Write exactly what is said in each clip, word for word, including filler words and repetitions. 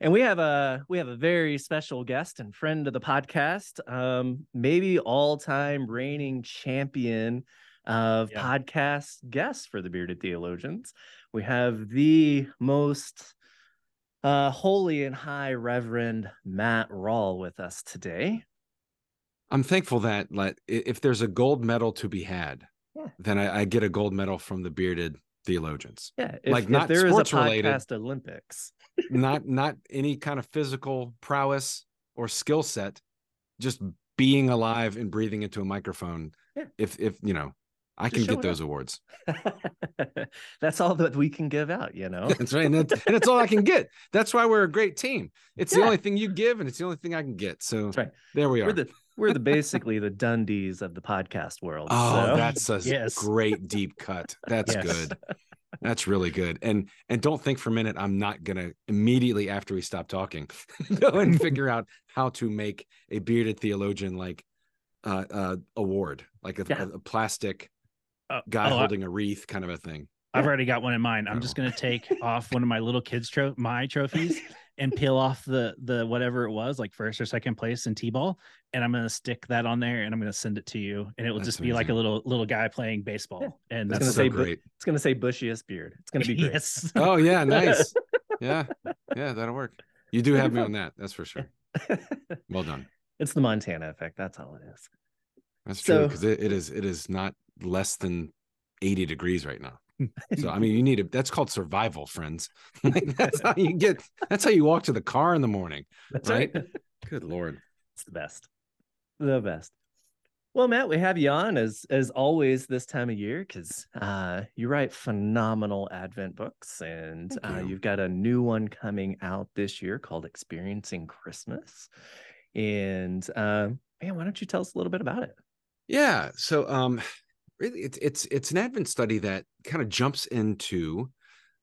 And we have a we have a very special guest and friend of the podcast, um, maybe all-time reigning champion of yeah. podcast guests for the Bearded Theologians. We have the most uh, holy and high Reverend Matt Rawl with us today. I'm thankful that like, if there's a gold medal to be had, yeah. then I, I get a gold medal from the Bearded Theologians. Yeah, if, like not if there is a podcast related, Olympics. not not any kind of physical prowess or skill set, just being alive and breathing into a microphone. Yeah. If if you know, I just can get those up. awards. That's all that we can give out, you know. That's right, and that's, and that's all I can get. That's why we're a great team. It's yeah. the only thing you give, and it's the only thing I can get. So right. there we are. We're the, we're the basically the Dundies of the podcast world. Oh, so. that's a yes. great deep cut. That's yes. good. That's really good. And and don't think for a minute I'm not going to immediately after we stop talking go and figure out how to make a Bearded Theologian like uh, uh, award, like a, yeah. a, a plastic uh, guy oh, holding I, a wreath kind of a thing. I've yeah. already got one in mind. I'm oh. just going to take off one of my little kids' tro- my trophies and peel off the the whatever it was, like first or second place in T-ball, and I'm going to stick that on there and I'm going to send it to you, and it will that's just amazing. be like a little little guy playing baseball. Yeah. And that's, that's gonna so say, great. It's going to say bushiest beard. It's going to be great. Yes. Oh yeah, nice. Yeah. Yeah, that'll work. You do have me on that. That's for sure. Well done. It's the Montana effect. That's all it is. That's true, because so, it, it is it is not less than eighty degrees right now. So I mean, you need a that's called survival, friends. Like, that's how you get. That's how you walk to the car in the morning, that's right? right? Good Lord, it's the best, the best. Well, Matt, we have you on as as always this time of year because uh, you write phenomenal Advent books, and you. Uh, you've got a new one coming out this year called Experiencing Christmas. And uh, man, why don't you tell us a little bit about it? Yeah. So. Um... It's it's it's an Advent study that kind of jumps into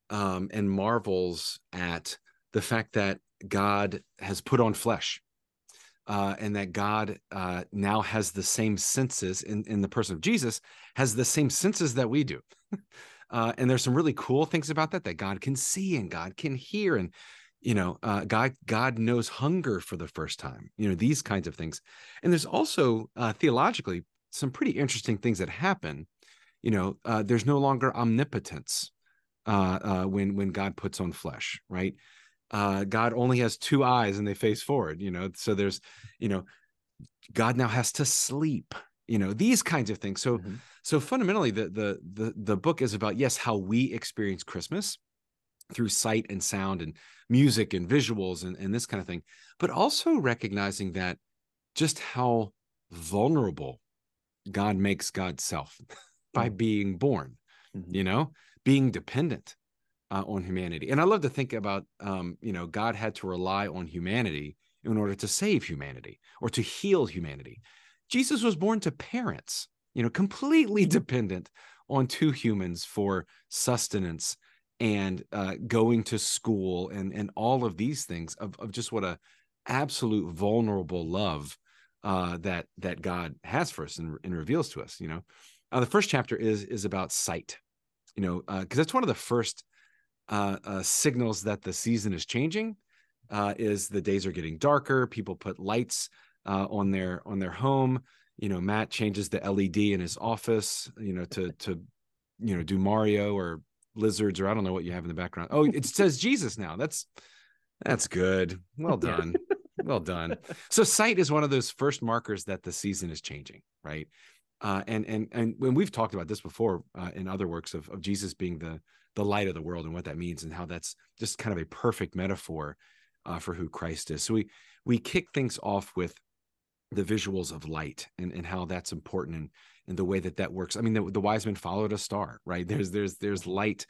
um, and marvels at the fact that God has put on flesh, uh, and that God uh, now has the same senses in, in the person of Jesus has the same senses that we do, uh, and there's some really cool things about that that God can see and God can hear, and you know uh, God God knows hunger for the first time, you know these kinds of things, and there's also uh, theologically. Some pretty interesting things that happen. You know, uh, there's no longer omnipotence uh, uh, when when God puts on flesh, right? Uh, God only has two eyes and they face forward, you know? So there's, you know, God now has to sleep, you know, these kinds of things. So mm-hmm. so fundamentally, the, the the the book is about, yes, how we experience Christmas through sight and sound and music and visuals and, and this kind of thing, but also recognizing that just how vulnerable God makes God's self by being born, mm-hmm. you know, being dependent uh, on humanity. And I love to think about, um, you know, God had to rely on humanity in order to save humanity or to heal humanity. Jesus was born to parents, you know, completely dependent on two humans for sustenance and uh, going to school and, and all of these things of, of just what a absolute vulnerable love Uh, that that God has for us and, and reveals to us. You know, uh, the first chapter is is about sight. You know, because uh, that's one of the first uh, uh, signals that the season is changing. Uh, is the days are getting darker. People put lights uh, on their on their home. You know, Matt changes the L E D in his office. You know, to to you know do Mario or lizards or I don't know what you have in the background. Oh, it says Jesus now. That's that's good. Well done. Well done. So sight is one of those first markers that the season is changing, right? Uh, and and and when we've talked about this before uh, in other works of, of Jesus being the the light of the world and what that means and how that's just kind of a perfect metaphor uh, for who Christ is. So we we kick things off with the visuals of light and, and how that's important and and the way that that works. I mean, the, the wise men followed a star, right? There's there's there's light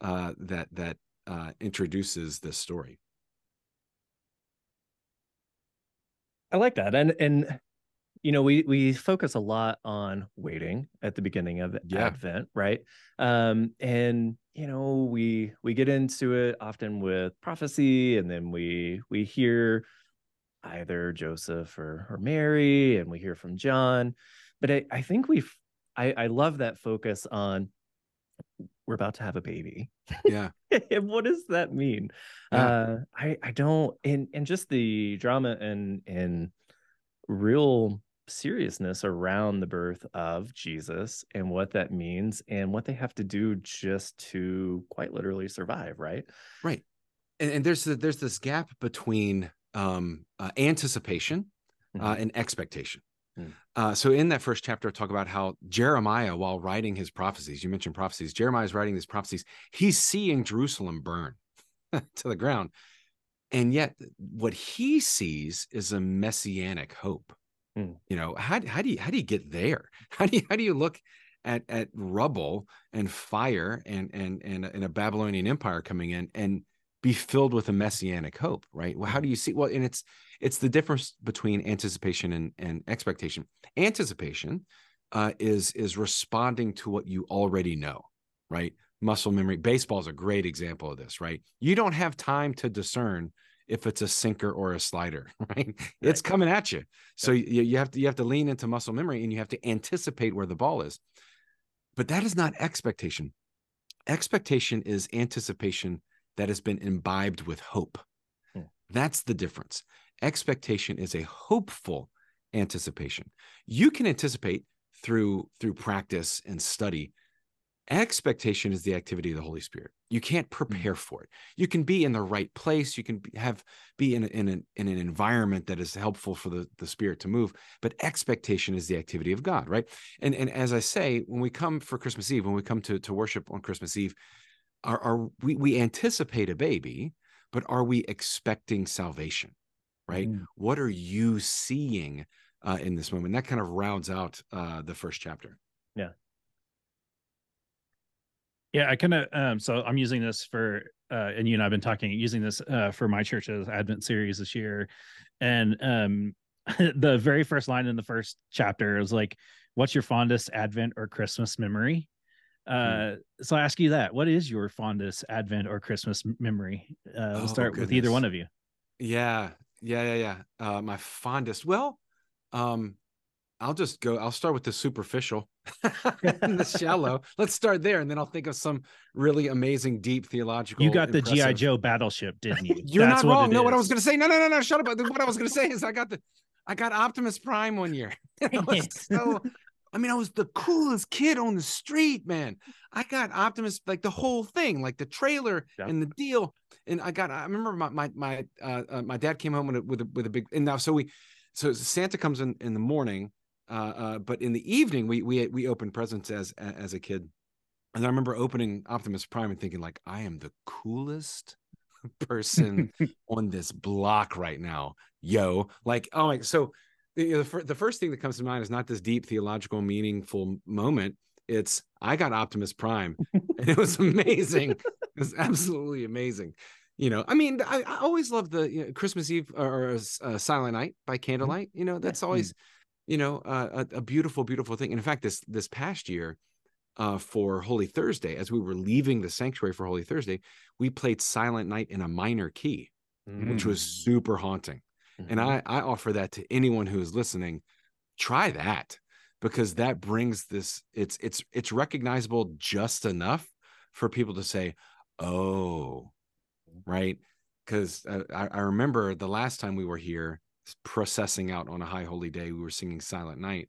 uh, that that uh, introduces this story. I like that. And, and, you know, we, we focus a lot on waiting at the beginning of yeah. Advent, right? Um, and, you know, we, we get into it often with prophecy, and then we, we hear either Joseph or, or Mary, and we hear from John, but I, I think we've, I, I love that focus on, we're about to have a baby. Yeah. And what does that mean? Yeah. Uh, I, I don't, and, and just the drama and, and real seriousness around the birth of Jesus and what that means and what they have to do just to quite literally survive. Right. Right. And, and there's, the, there's this gap between um, uh, anticipation mm-hmm. uh, and expectation. Uh, so in that first chapter, I talk about how Jeremiah, while writing his prophecies, you mentioned prophecies, Jeremiah is writing these prophecies. He's seeing Jerusalem burn to the ground. And yet what he sees is a messianic hope. Mm. You know, how, how do you, how do you get there? How do you, how do you look at, at rubble and fire and, and, and, and a Babylonian empire coming in and be filled with a messianic hope, right? Well, how do you see? Well, and it's, It's the difference between anticipation and, and expectation. Anticipation uh, is, is responding to what you already know, right? Muscle memory. Baseball is a great example of this, right? You don't have time to discern if it's a sinker or a slider, right? right. It's coming at you. So yeah. you, you have to, you have to lean into muscle memory, and you have to anticipate where the ball is. But that is not expectation. Expectation is anticipation that has been imbibed with hope. Yeah. That's the difference. Expectation is a hopeful anticipation. You can anticipate through, through practice and study. Expectation is the activity of the Holy Spirit. You can't prepare for it. You can be in the right place. You can be, have be in, a, in, an, in an environment that is helpful for the, the Spirit to move. But expectation is the activity of God, right? And, and as I say, when we come for Christmas Eve, when we come to, to worship on Christmas Eve, our, our, we, we anticipate a baby, but are we expecting salvation? Right? Mm. What are you seeing uh, in this moment? That kind of rounds out uh, the first chapter. Yeah. Yeah, I kind of, um, so I'm using this for, uh, and you and I've been talking, using this uh, for my church's Advent series this year. And um, the very first line in the first chapter is like, what's your fondest Advent or Christmas memory? Uh, so I ask you that. What is your fondest Advent or Christmas memory? Uh, we'll oh, start goodness. with either one of you. Yeah. Yeah, yeah, yeah. Uh, my fondest. Well, um, I'll just go. I'll start with the superficial and the shallow. Let's start there, and then I'll think of some really amazing, deep theological. You got the G I Joe battleship, didn't you? You're That's not wrong. No, what I was going to say. No, no, no, no. Shut up. What I was going to say is I got the, I got Optimus Prime one year. I was so, I mean, I was the coolest kid on the street, man. I got Optimus, like the whole thing, like the trailer yeah. and the deal. And I got, I remember my, my, my, uh, uh, my dad came home with a, with a, with a big, and now, so we, so Santa comes in, in the morning, uh, uh, but in the evening we, we, we opened presents as, as a kid. And I remember opening Optimus Prime and thinking like, I am the coolest person on this block right now. Yo, like, oh my, so you know, the, the first thing that comes to mind is not this deep theological, meaningful moment. It's, I got Optimus Prime and it was amazing. It was absolutely amazing. You know, I mean, I, I always love the you know, Christmas Eve or, or uh, Silent Night by candlelight. You know, that's always, you know, uh, a, a beautiful, beautiful thing. And in fact, this this past year uh, for Holy Thursday, as we were leaving the sanctuary for Holy Thursday, we played Silent Night in a minor key, mm. which was super haunting. Mm-hmm. And I, I offer that to anyone who is listening. Try that. Because that brings this, it's it's it's recognizable just enough for people to say, oh, right? Because I, I remember the last time we were here, processing out on a high holy day, we were singing Silent Night,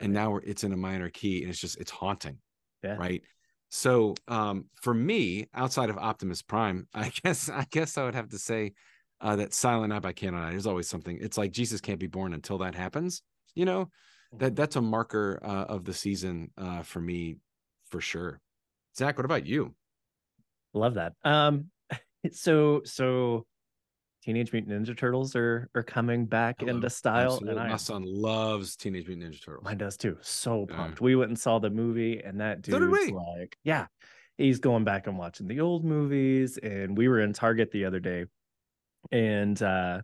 and now we're, it's in a minor key, and it's just, it's haunting, yeah. right? So um, for me, outside of Optimus Prime, I guess I guess I would have to say uh, that Silent Night by Candlelight is always something. It's like Jesus can't be born until that happens, you know? That that's a marker uh, of the season uh, for me, for sure. Zach, what about you? Love that. Um, so so, Teenage Mutant Ninja Turtles are are coming back Hello. into style, Absolutely. and my I, son loves Teenage Mutant Ninja Turtles. Mine does too. So pumped. Uh, we went and saw the movie, and that dude's so like, yeah, he's going back and watching the old movies. And we were in Target the other day, and uh,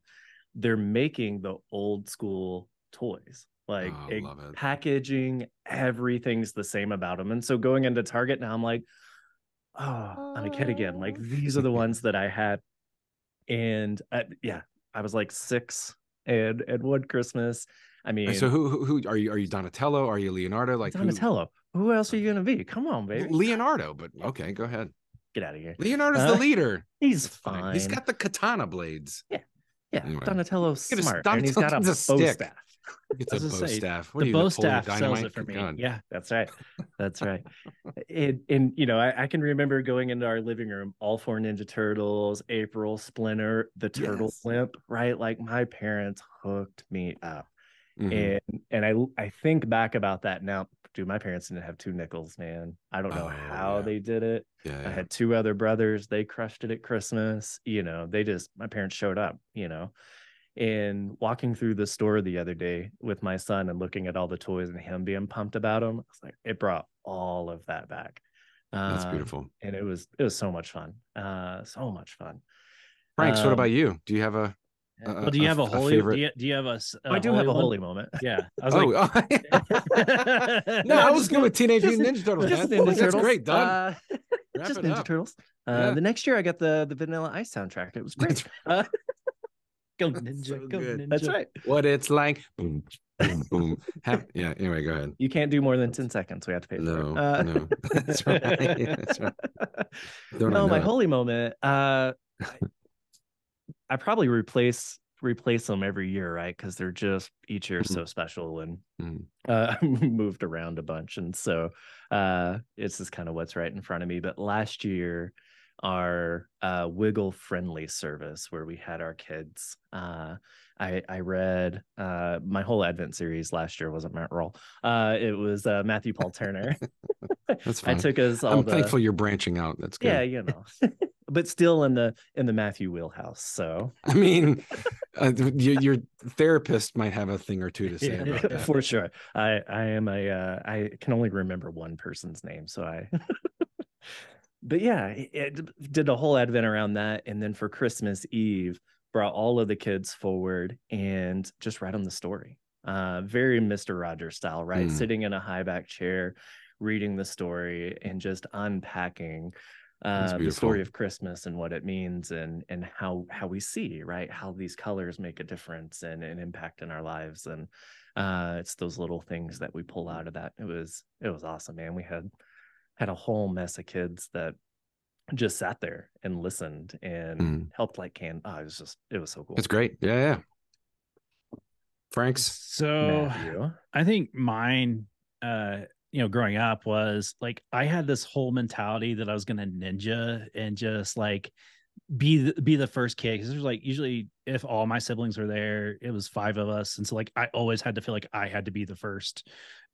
they're making the old school toys. Like oh, egg, packaging, everything's the same about them. And so going into Target now, I'm like, oh, Aww. I'm a kid again. Like, these are the ones that I had. And I, yeah, I was like six and and one Christmas. I mean, so who who, who are you? Are you Donatello? Are you Leonardo? Like Donatello. Who, who else are you gonna be? Come on, baby. Leonardo. But okay, go ahead. Get out of here. Leonardo's uh, the leader. He's fine. fine. He's got the katana blades. Yeah, yeah. Anyway. Donatello's smart, Donatello and he's got a, a bow stick. staff. It's a bow say, staff. What the bow staff sells it for me. Gun? Yeah, that's right. That's right. it, and, you know, I, I can remember going into our living room, all four Ninja Turtles, April, Splinter, the turtle yes. blimp, right? Like, my parents hooked me up. Mm-hmm. And and I, I think back about that now. Dude, my parents didn't have two nickels, man. I don't know oh, how yeah. they did it. Yeah, I yeah. had two other brothers. They crushed it at Christmas. You know, they just, my parents showed up, you know. And walking through the store the other day with my son and looking at all the toys and him being pumped about them, I was like, it brought all of that back. That's um, beautiful. And it was it was so much fun. Uh, so much fun. Franks, um, what about you? Do you have a? a well, do you a, have a holy? A do, you, do you have a? a I do holy have a holy moment. moment. Yeah. I was oh, like, oh, yeah. no, I was going with Teenage Mutant Ninja Turtles. Just Ninja Turtles. That's great, done. Uh, just Ninja up. Turtles. Uh, yeah. The next year, I got the the Vanilla Ice soundtrack. It was great. Uh, Go ninja, so go ninja. That's right. What it's like. Boom, boom, boom. Have, yeah, anyway, go ahead. You can't do more than ten seconds. We have to pay for no, it. Uh, no, that's right. Yeah, that's right. Don't no, my holy moment. Uh, I probably replace replace them every year, right? Because they're just, each year mm-hmm. so special. And mm-hmm. uh, I moved around a bunch. And so uh, it's just kind of what's right in front of me. But last year, our uh, wiggle friendly service where we had our kids. Uh, I, I read uh, my whole Advent series last year wasn't Matt Rawl. Uh, it was uh, Matthew Paul Turner. That's fine. I took us. All I'm the, thankful you're branching out. That's good. Yeah, you know, but still in the in the Matthew wheelhouse. So I mean, uh, your, your therapist might have a thing or two to say about that. For sure. I I am a uh, I can only remember one person's name, so I. But yeah, it did a whole Advent around that. And then for Christmas Eve, brought all of the kids forward and just read them the story. Uh, very Mister Rogers style, right? Mm. Sitting in a high back chair, reading the story and just unpacking uh, the story of Christmas and what it means and and how how we see, right? How these colors make a difference and an impact in our lives. And uh, it's those little things that we pull out of that. It was, it was awesome, man. We had... had a whole mess of kids that just sat there and listened and mm. helped like can. Oh, it was just, it was so cool. It's great. Yeah. yeah. Franks. So Matthew. I think mine, uh, you know, growing up was like, I had this whole mentality that I was going to ninja and just like be, the, be the first kid. Cause there's like, usually if all my siblings were there, it was five of us. And so like, I always had to feel like I had to be the first.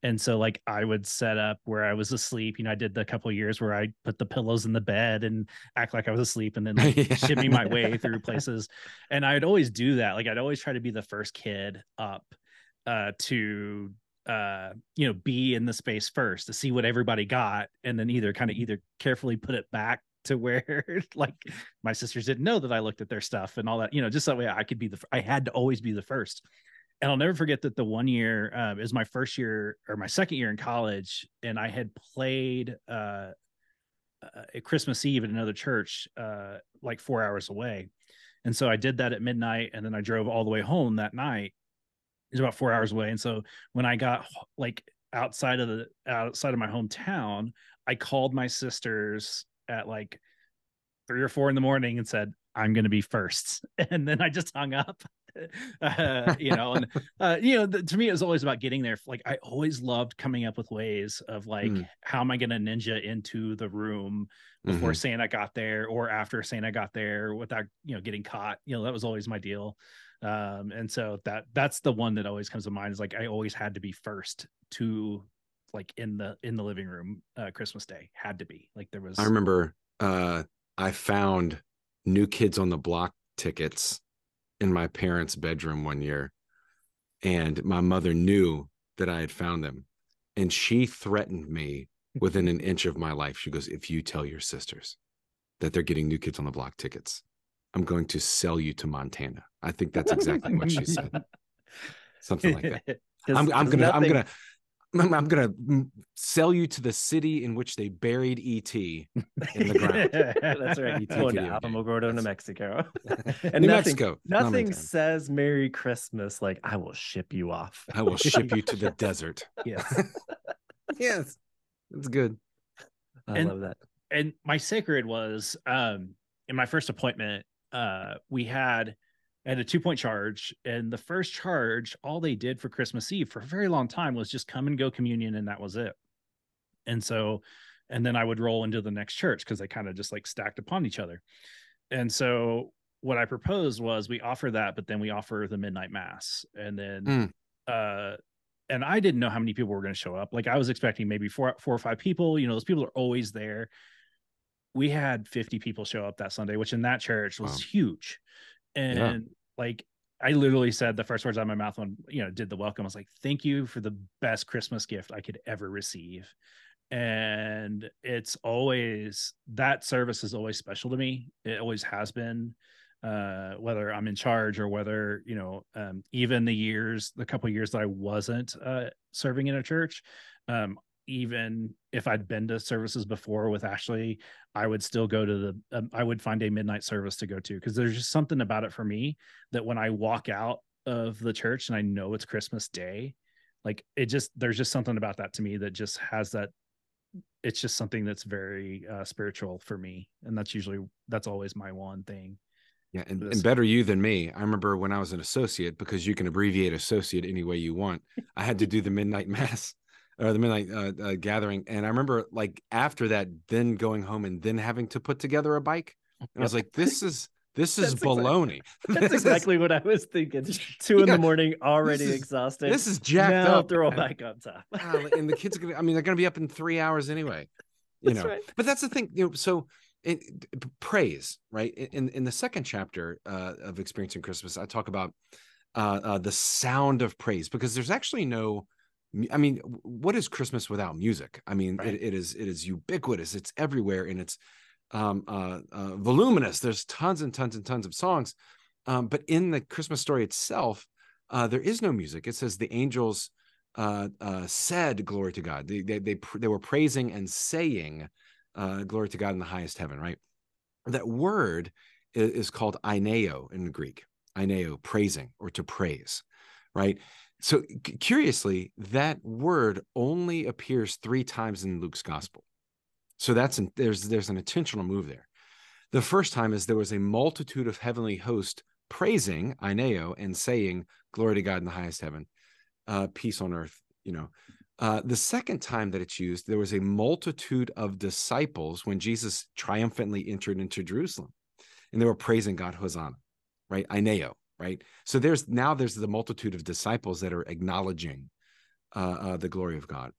And so like I would set up where I was asleep. You know, I did the couple of years where I put the pillows in the bed and act like I was asleep and then like yeah. shimmy my way through places. And I'd always do that. Like I'd always try to be the first kid up uh, to, uh, you know, be in the space first to see what everybody got. And then either kind of either carefully put it back to where like my sisters didn't know that I looked at their stuff and all that, you know, just that way I could be the, I had to always be the first. And I'll never forget that the one year uh, is my first year or my second year in college. And I had played uh, a Christmas Eve at another church uh, like four hours away. And so I did that at midnight. And then I drove all the way home that night. It was about four hours away. And so when I got like outside of the outside of my hometown, I called my sisters at like three or four in the morning and said, I'm going to be first. And then I just hung up. uh, you know, and uh, you know, the, to me, it was always about getting there. Like I always loved coming up with ways of like, mm. how am I going to ninja into the room before mm-hmm. Santa got there or after Santa got there without, you know, getting caught. You know, that was always my deal. Um, and so that that's the one that always comes to mind is like I always had to be first to like in the in the living room uh, Christmas Day had to be like there was. I remember uh, I found New Kids on the Block tickets in my parents' bedroom one year, and my mother knew that I had found them, and she threatened me within an inch of my life. She goes, if you tell your sisters that they're getting New Kids on the Block tickets, I'm going to sell you to Montana. I think that's exactly what she said. Something like that. I'm, I'm gonna, nothing... I'm gonna, I'm, I'm gonna sell you to the city in which they buried E T in the ground. That's right. E T oh, to Alamogordo, New Mexico. And New nothing, Mexico. Nothing says Merry Christmas like I will ship you off. I will ship you to the desert. Yes. Yes. That's good. I and, love that. And my sacred was um, in my first appointment. Uh, we had. And a two-point charge, and the first charge, all they did for Christmas Eve for a very long time was just come and go communion, and that was it. And so, and then I would roll into the next church because they kind of just like stacked upon each other. And so what I proposed was we offer that, but then we offer the midnight mass. And then, mm. uh, and I didn't know how many people were going to show up. Like I was expecting maybe four, four or five people. You know, those people are always there. We had fifty people show up that Sunday, which in that church was wow. huge. And yeah. like, I literally said the first words out of my mouth when, you know, did the welcome. I was like, thank you for the best Christmas gift I could ever receive. And it's always, that service is always special to me. It always has been, uh, whether I'm in charge or whether, you know, um, even the years, the couple of years that I wasn't uh, serving in a church, um, even if I'd been to services before with Ashley, I would still go to the, um, I would find a midnight service to go to because there's just something about it for me that when I walk out of the church and I know it's Christmas Day, like it just, there's just something about that to me that just has that, it's just something that's very uh, spiritual for me. And that's usually, that's always my one thing. Yeah. And, and better you than me. I remember when I was an associate, because you can abbreviate associate any way you want. I had to do the midnight mass. Or the midnight uh, uh, gathering, and I remember like after that, then going home and then having to put together a bike. And I was like, "This is this is baloney." Exactly, that's exactly what I was thinking. Two yeah, in the morning, already this is, exhausted. This is jacked now up. Throw a bike on top, and the kids are gonna. I mean, they're gonna be up in three hours anyway. You that's know, right. But that's the thing. You know, so it, praise, right? In in the second chapter uh, of Experiencing Christmas, I talk about uh, uh, the sound of praise because there's actually no. I mean, what is Christmas without music? I mean, right. it, it is it is ubiquitous. It's everywhere, and it's um, uh, uh, voluminous. There's tons and tons and tons of songs, um, but in the Christmas story itself, uh, there is no music. It says the angels uh, uh, said, "Glory to God." They they they, they were praising and saying, uh, "Glory to God in the highest heaven." Right. That word is, is called "eineo" in Greek. "Eineo," praising or to praise, right? So curiously, that word only appears three times in Luke's gospel. So that's an, there's there's an intentional move there. The first time is there was a multitude of heavenly hosts praising Eineo and saying, "Glory to God in the highest heaven, uh, peace on earth." You know, uh, the second time that it's used, there was a multitude of disciples when Jesus triumphantly entered into Jerusalem, and they were praising God, Hosanna, right? Eineo. Right. So there's now there's the multitude of disciples that are acknowledging uh, uh, the glory of God.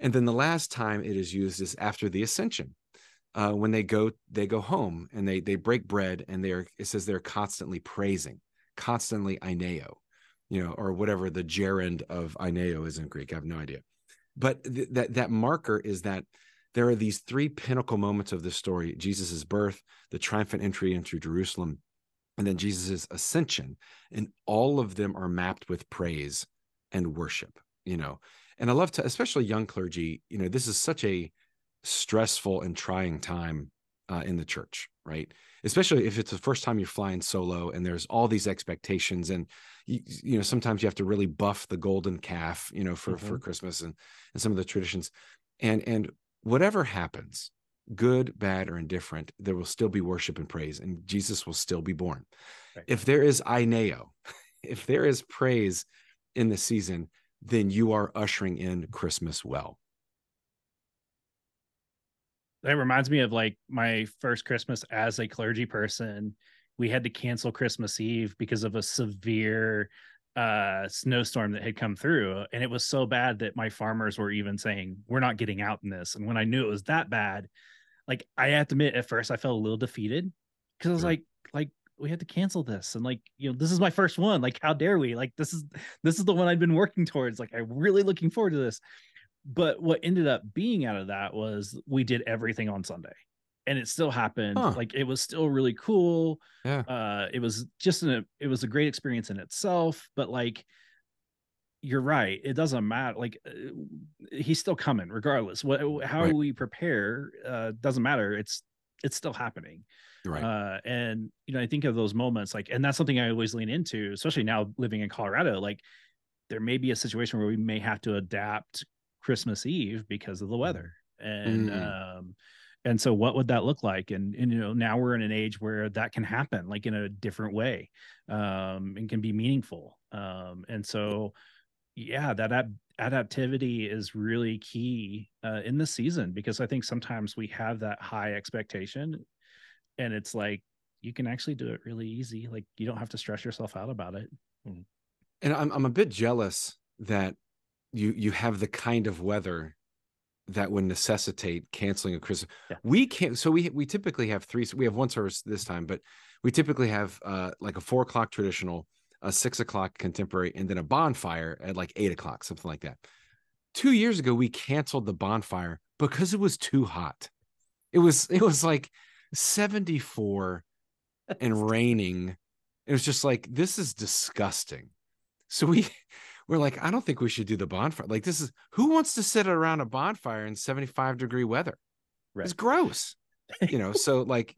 And then the last time it is used is after the ascension, uh, when they go they go home and they they break bread and they're it says they're constantly praising, constantly Eineo, you know, or whatever the gerund of Eineo is in Greek. I have no idea. But th that that marker is that there are these three pinnacle moments of this story: Jesus's birth, the triumphant entry into Jerusalem, and then Jesus's ascension, and all of them are mapped with praise and worship, you know. And I love to, especially young clergy, you know, this is such a stressful and trying time uh, in the church, right? Especially if it's the first time you're flying solo and there's all these expectations and, you, you know, sometimes you have to really buff the golden calf, you know, for, mm-hmm. for Christmas and, and some of the traditions. And, and whatever happens, good, bad, or indifferent, there will still be worship and praise, and Jesus will still be born. Right. If there is Eineo, if there is praise in the season, then you are ushering in Christmas well. That reminds me of like my first Christmas as a clergy person. We had to cancel Christmas Eve because of a severe uh, snowstorm that had come through, and it was so bad that my farmers were even saying, "We're not getting out in this." And when I knew it was that bad, like I have to admit, at first I felt a little defeated because I was sure. like, like we had to cancel this, and like you know, this is my first one. Like, how dare we? Like, this is this is the one I'd been working towards. Like, I'm really looking forward to this. But what ended up being out of that was we did everything on Sunday. and it still happened. Huh. Like, it was still really cool. Yeah. Uh, it was just an, it was a great experience in itself, but like, you're right. It doesn't matter. Like, uh, he's still coming regardless. What, how right. we prepare, uh, doesn't matter. It's, it's still happening. Right. Uh, and, you know, I think of those moments, like, and that's something I always lean into, especially now living in Colorado. Like, there may be a situation where we may have to adapt Christmas Eve because of the weather. And, mm. um, and so what would that look like? And, and, you know, now we're in an age where that can happen, like, in a different way, um, and can be meaningful. Um, and so, yeah, that ad- adaptivity is really key uh, in this season, because I think sometimes we have that high expectation and it's like, you can actually do it really easy. Like, you don't have to stress yourself out about it. And I'm I'm a bit jealous that you, you have the kind of weather that would necessitate canceling a Christmas. Yeah. We can't, so we, we typically have three, we have one service this time, but we typically have uh, like a four o'clock traditional, a six o'clock contemporary, and then a bonfire at like eight o'clock, something like that. Two years ago, we canceled the bonfire because it was too hot. It was, it was like seventy-four and raining. It was just like, this is disgusting. So we, we're like, I don't think we should do the bonfire. Like, this is, who wants to sit around a bonfire in seventy-five degree weather? Right. It's gross, you know? So like,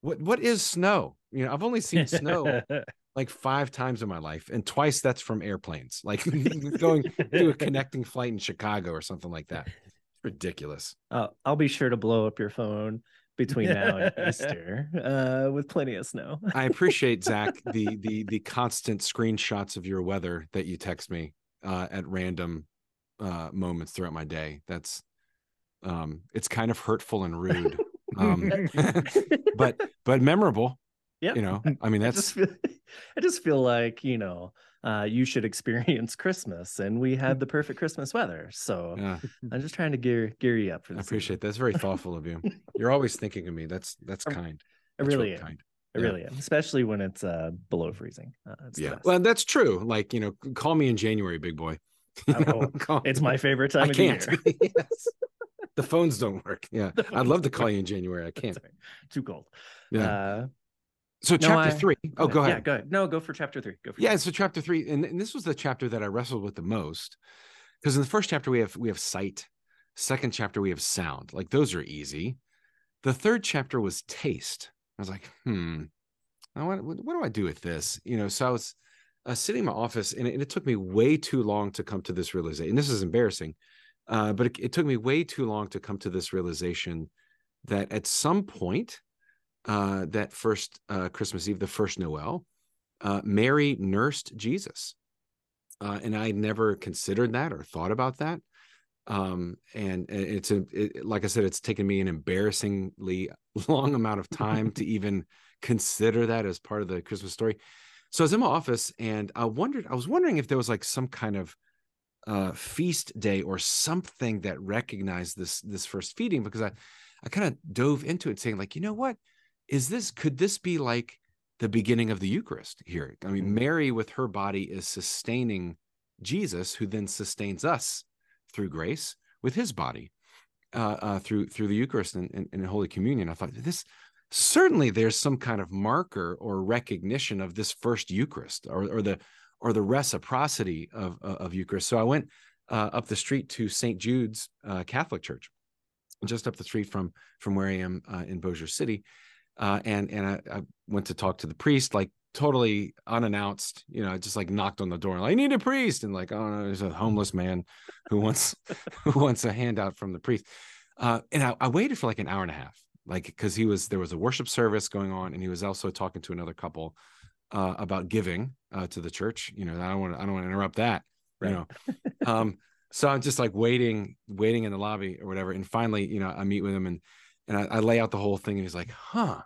what, what is snow? You know, I've only seen snow like five times in my life, and twice that's from airplanes, like going to a connecting flight in Chicago or something like that. It's ridiculous. Uh, I'll be sure to blow up your phone between now and Easter uh, with plenty of snow. I appreciate, Zach, the the the constant screenshots of your weather that you text me uh, at random uh, moments throughout my day. That's um, it's kind of hurtful and rude, um, but but memorable. Yeah, you know, I mean, that's. I just feel, I just feel like, you know, uh, you should experience Christmas, and we had the perfect Christmas weather. So yeah. I'm just trying to gear gear you up for this. I appreciate season. That. That's very thoughtful of you. You're always thinking of me. That's that's kind. I that's really am. Kind. I yeah. really am, especially when it's uh, below freezing. Uh, yeah, best. Well, that's true. Like, you know, call me in January, big boy. You know, it's my favorite time I of can't. The year. Yes. The phones don't work. Yeah, I'd love to call you in January. I can't. Sorry. Too cold. Yeah. Uh, So no, chapter I, three. Oh, okay. Go ahead. Yeah, go ahead. No, go for chapter three. Go for yeah. Three. So chapter three, and, and this was the chapter that I wrestled with the most, because in the first chapter we have we have sight. Second chapter we have sound. Like, those are easy. The third chapter was taste. I was like, hmm, I want, what, what do I do with this? You know. So I was uh, sitting in my office, and it, and it took me way too long to come to this realization. And this is embarrassing, uh, but it, it took me way too long to come to this realization that at some point. Uh, that first uh, Christmas Eve, the first Noel, uh, Mary nursed Jesus. Uh, and I never considered that or thought about that. Um, and it's, a, it, like I said, it's taken me an embarrassingly long amount of time to even consider that as part of the Christmas story. So I was in my office, and I wondered, I was wondering if there was like some kind of uh, feast day or something that recognized this, this first feeding, because I, I kind of dove into it saying, like, you know what? Is this, could this be like the beginning of the Eucharist here? I mean, mm-hmm. Mary with her body is sustaining Jesus, who then sustains us through grace with his body uh, uh, through through the Eucharist and, and, and Holy Communion. I thought, this certainly there's some kind of marker or recognition of this first Eucharist, or, or the or the reciprocity of uh, of Eucharist. So I went uh, up the street to Saint Jude's uh, Catholic Church, just up the street from from where I am uh, in Bossier City. Uh, and and I, I went to talk to the priest, like totally unannounced, you know, I just like knocked on the door, like, I need a priest. And like, oh no, there's a homeless man who wants who wants a handout from the priest. Uh, and I, I waited for like an hour and a half, like, because he was, there was a worship service going on, and he was also talking to another couple uh, about giving uh, to the church. You know, I don't want to I don't want to interrupt that, right. You know. um, so I'm just like waiting, waiting in the lobby or whatever. And finally, you know, I meet with him, and And I, I lay out the whole thing, and he's like, huh.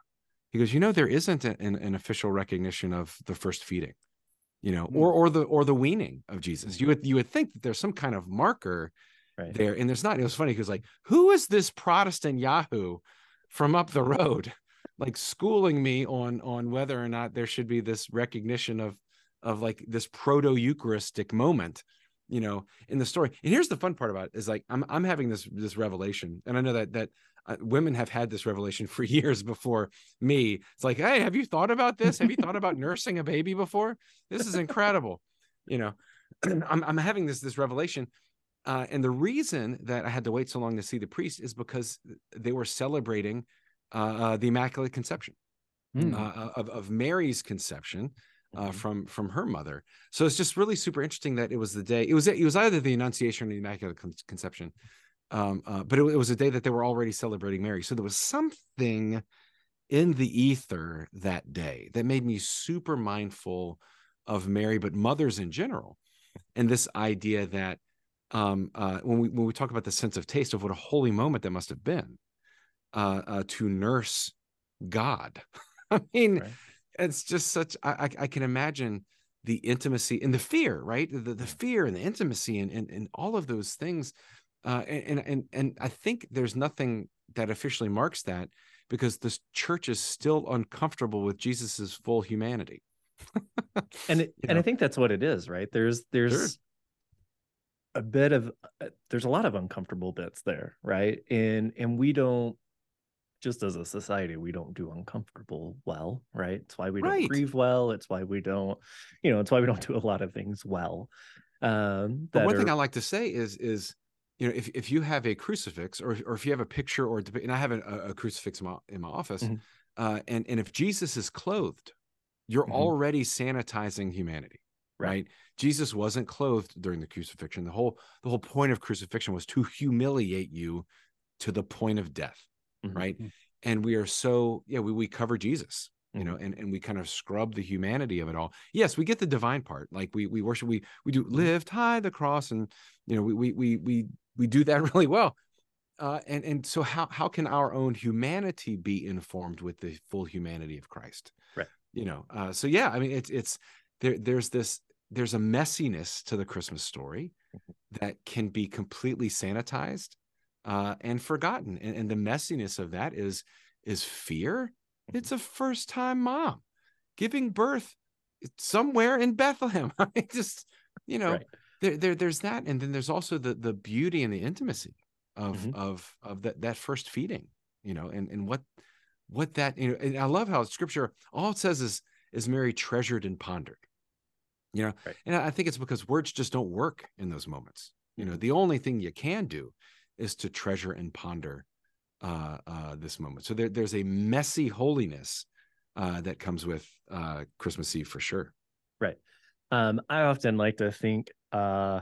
He goes, you know, there isn't an, an official recognition of the first feeding, you know, or or the or the weaning of Jesus. You would you would think that there's some kind of marker right. there, and there's not. It was funny, he was like, who is this Protestant Yahoo from up the road, like schooling me on on whether or not there should be this recognition of of like this proto-Eucharistic moment, you know, in the story. And here's the fun part about it, is like I'm I'm having this this revelation, and I know that that uh, women have had this revelation for years before me. It's like, hey, have you thought about this? Have you thought about nursing a baby before? This is incredible. You know, I'm, I'm having this, this revelation. Uh, and the reason that I had to wait so long to see the priest is because they were celebrating uh, the Immaculate Conception, mm. uh, of, of Mary's conception uh, mm. from, from her mother. So it's just really super interesting that it was the day, it was, it was either the Annunciation or the Immaculate Conception. Um, uh, but it, it was a day that they were already celebrating Mary. So there was something in the ether that day that made me super mindful of Mary, but mothers in general. And this idea that um, uh, when we when we talk about the sense of taste of what a holy moment that must have been uh, uh, to nurse God. I mean, right. It's just such, I, I can imagine the intimacy and the fear, right? The, the fear and the intimacy and, and, and all of those things. Uh, and, and, and I think there's nothing that officially marks that because the church is still uncomfortable with Jesus's full humanity. and it, and know? I think that's what it is, right? There's, there's sure. a bit of, uh, there's a lot of uncomfortable bits there, right? And, and we don't, just as a society, we don't do uncomfortable well, right? It's why we right. don't grieve well. It's why we don't, you know, it's why we don't do a lot of things well. Um, but one are, thing I like to say is, is, you know, if, if you have a crucifix or, or if you have a picture or, and I have a, a crucifix in my, in my office, mm-hmm. uh, and, and if Jesus is clothed, you're mm-hmm. already sanitizing humanity, right? right? Jesus wasn't clothed during the crucifixion. The whole, the whole point of crucifixion was to humiliate you to the point of death, mm-hmm. right? Mm-hmm. And we are so, yeah, we, we cover Jesus, mm-hmm. you know, and, and we kind of scrub the humanity of it all. Yes, we get the divine part. Like we, we worship, we, we do lift high the cross and, you know, we, we, we, we, We do that really well. Uh, and, and so how, how can our own humanity be informed with the full humanity of Christ? Right. You know, uh, so yeah, I mean, it's, it's, there, there's this, there's a messiness to the Christmas story that can be completely sanitized uh, and forgotten. And, and the messiness of that is, is fear. It's a first time mom giving birth somewhere in Bethlehem. I mean, just, you know, right. There, there, there's that, and then there's also the the beauty and the intimacy of mm-hmm. of of that that first feeding, you know, and and what what that you know. And I love how Scripture all it says is is Mary treasured and pondered, you know. Right. And I think it's because words just don't work in those moments. You know, the only thing you can do is to treasure and ponder uh, uh, this moment. So there, there's a messy holiness uh, that comes with uh, Christmas Eve for sure. Right. Um, I often like to think. Uh,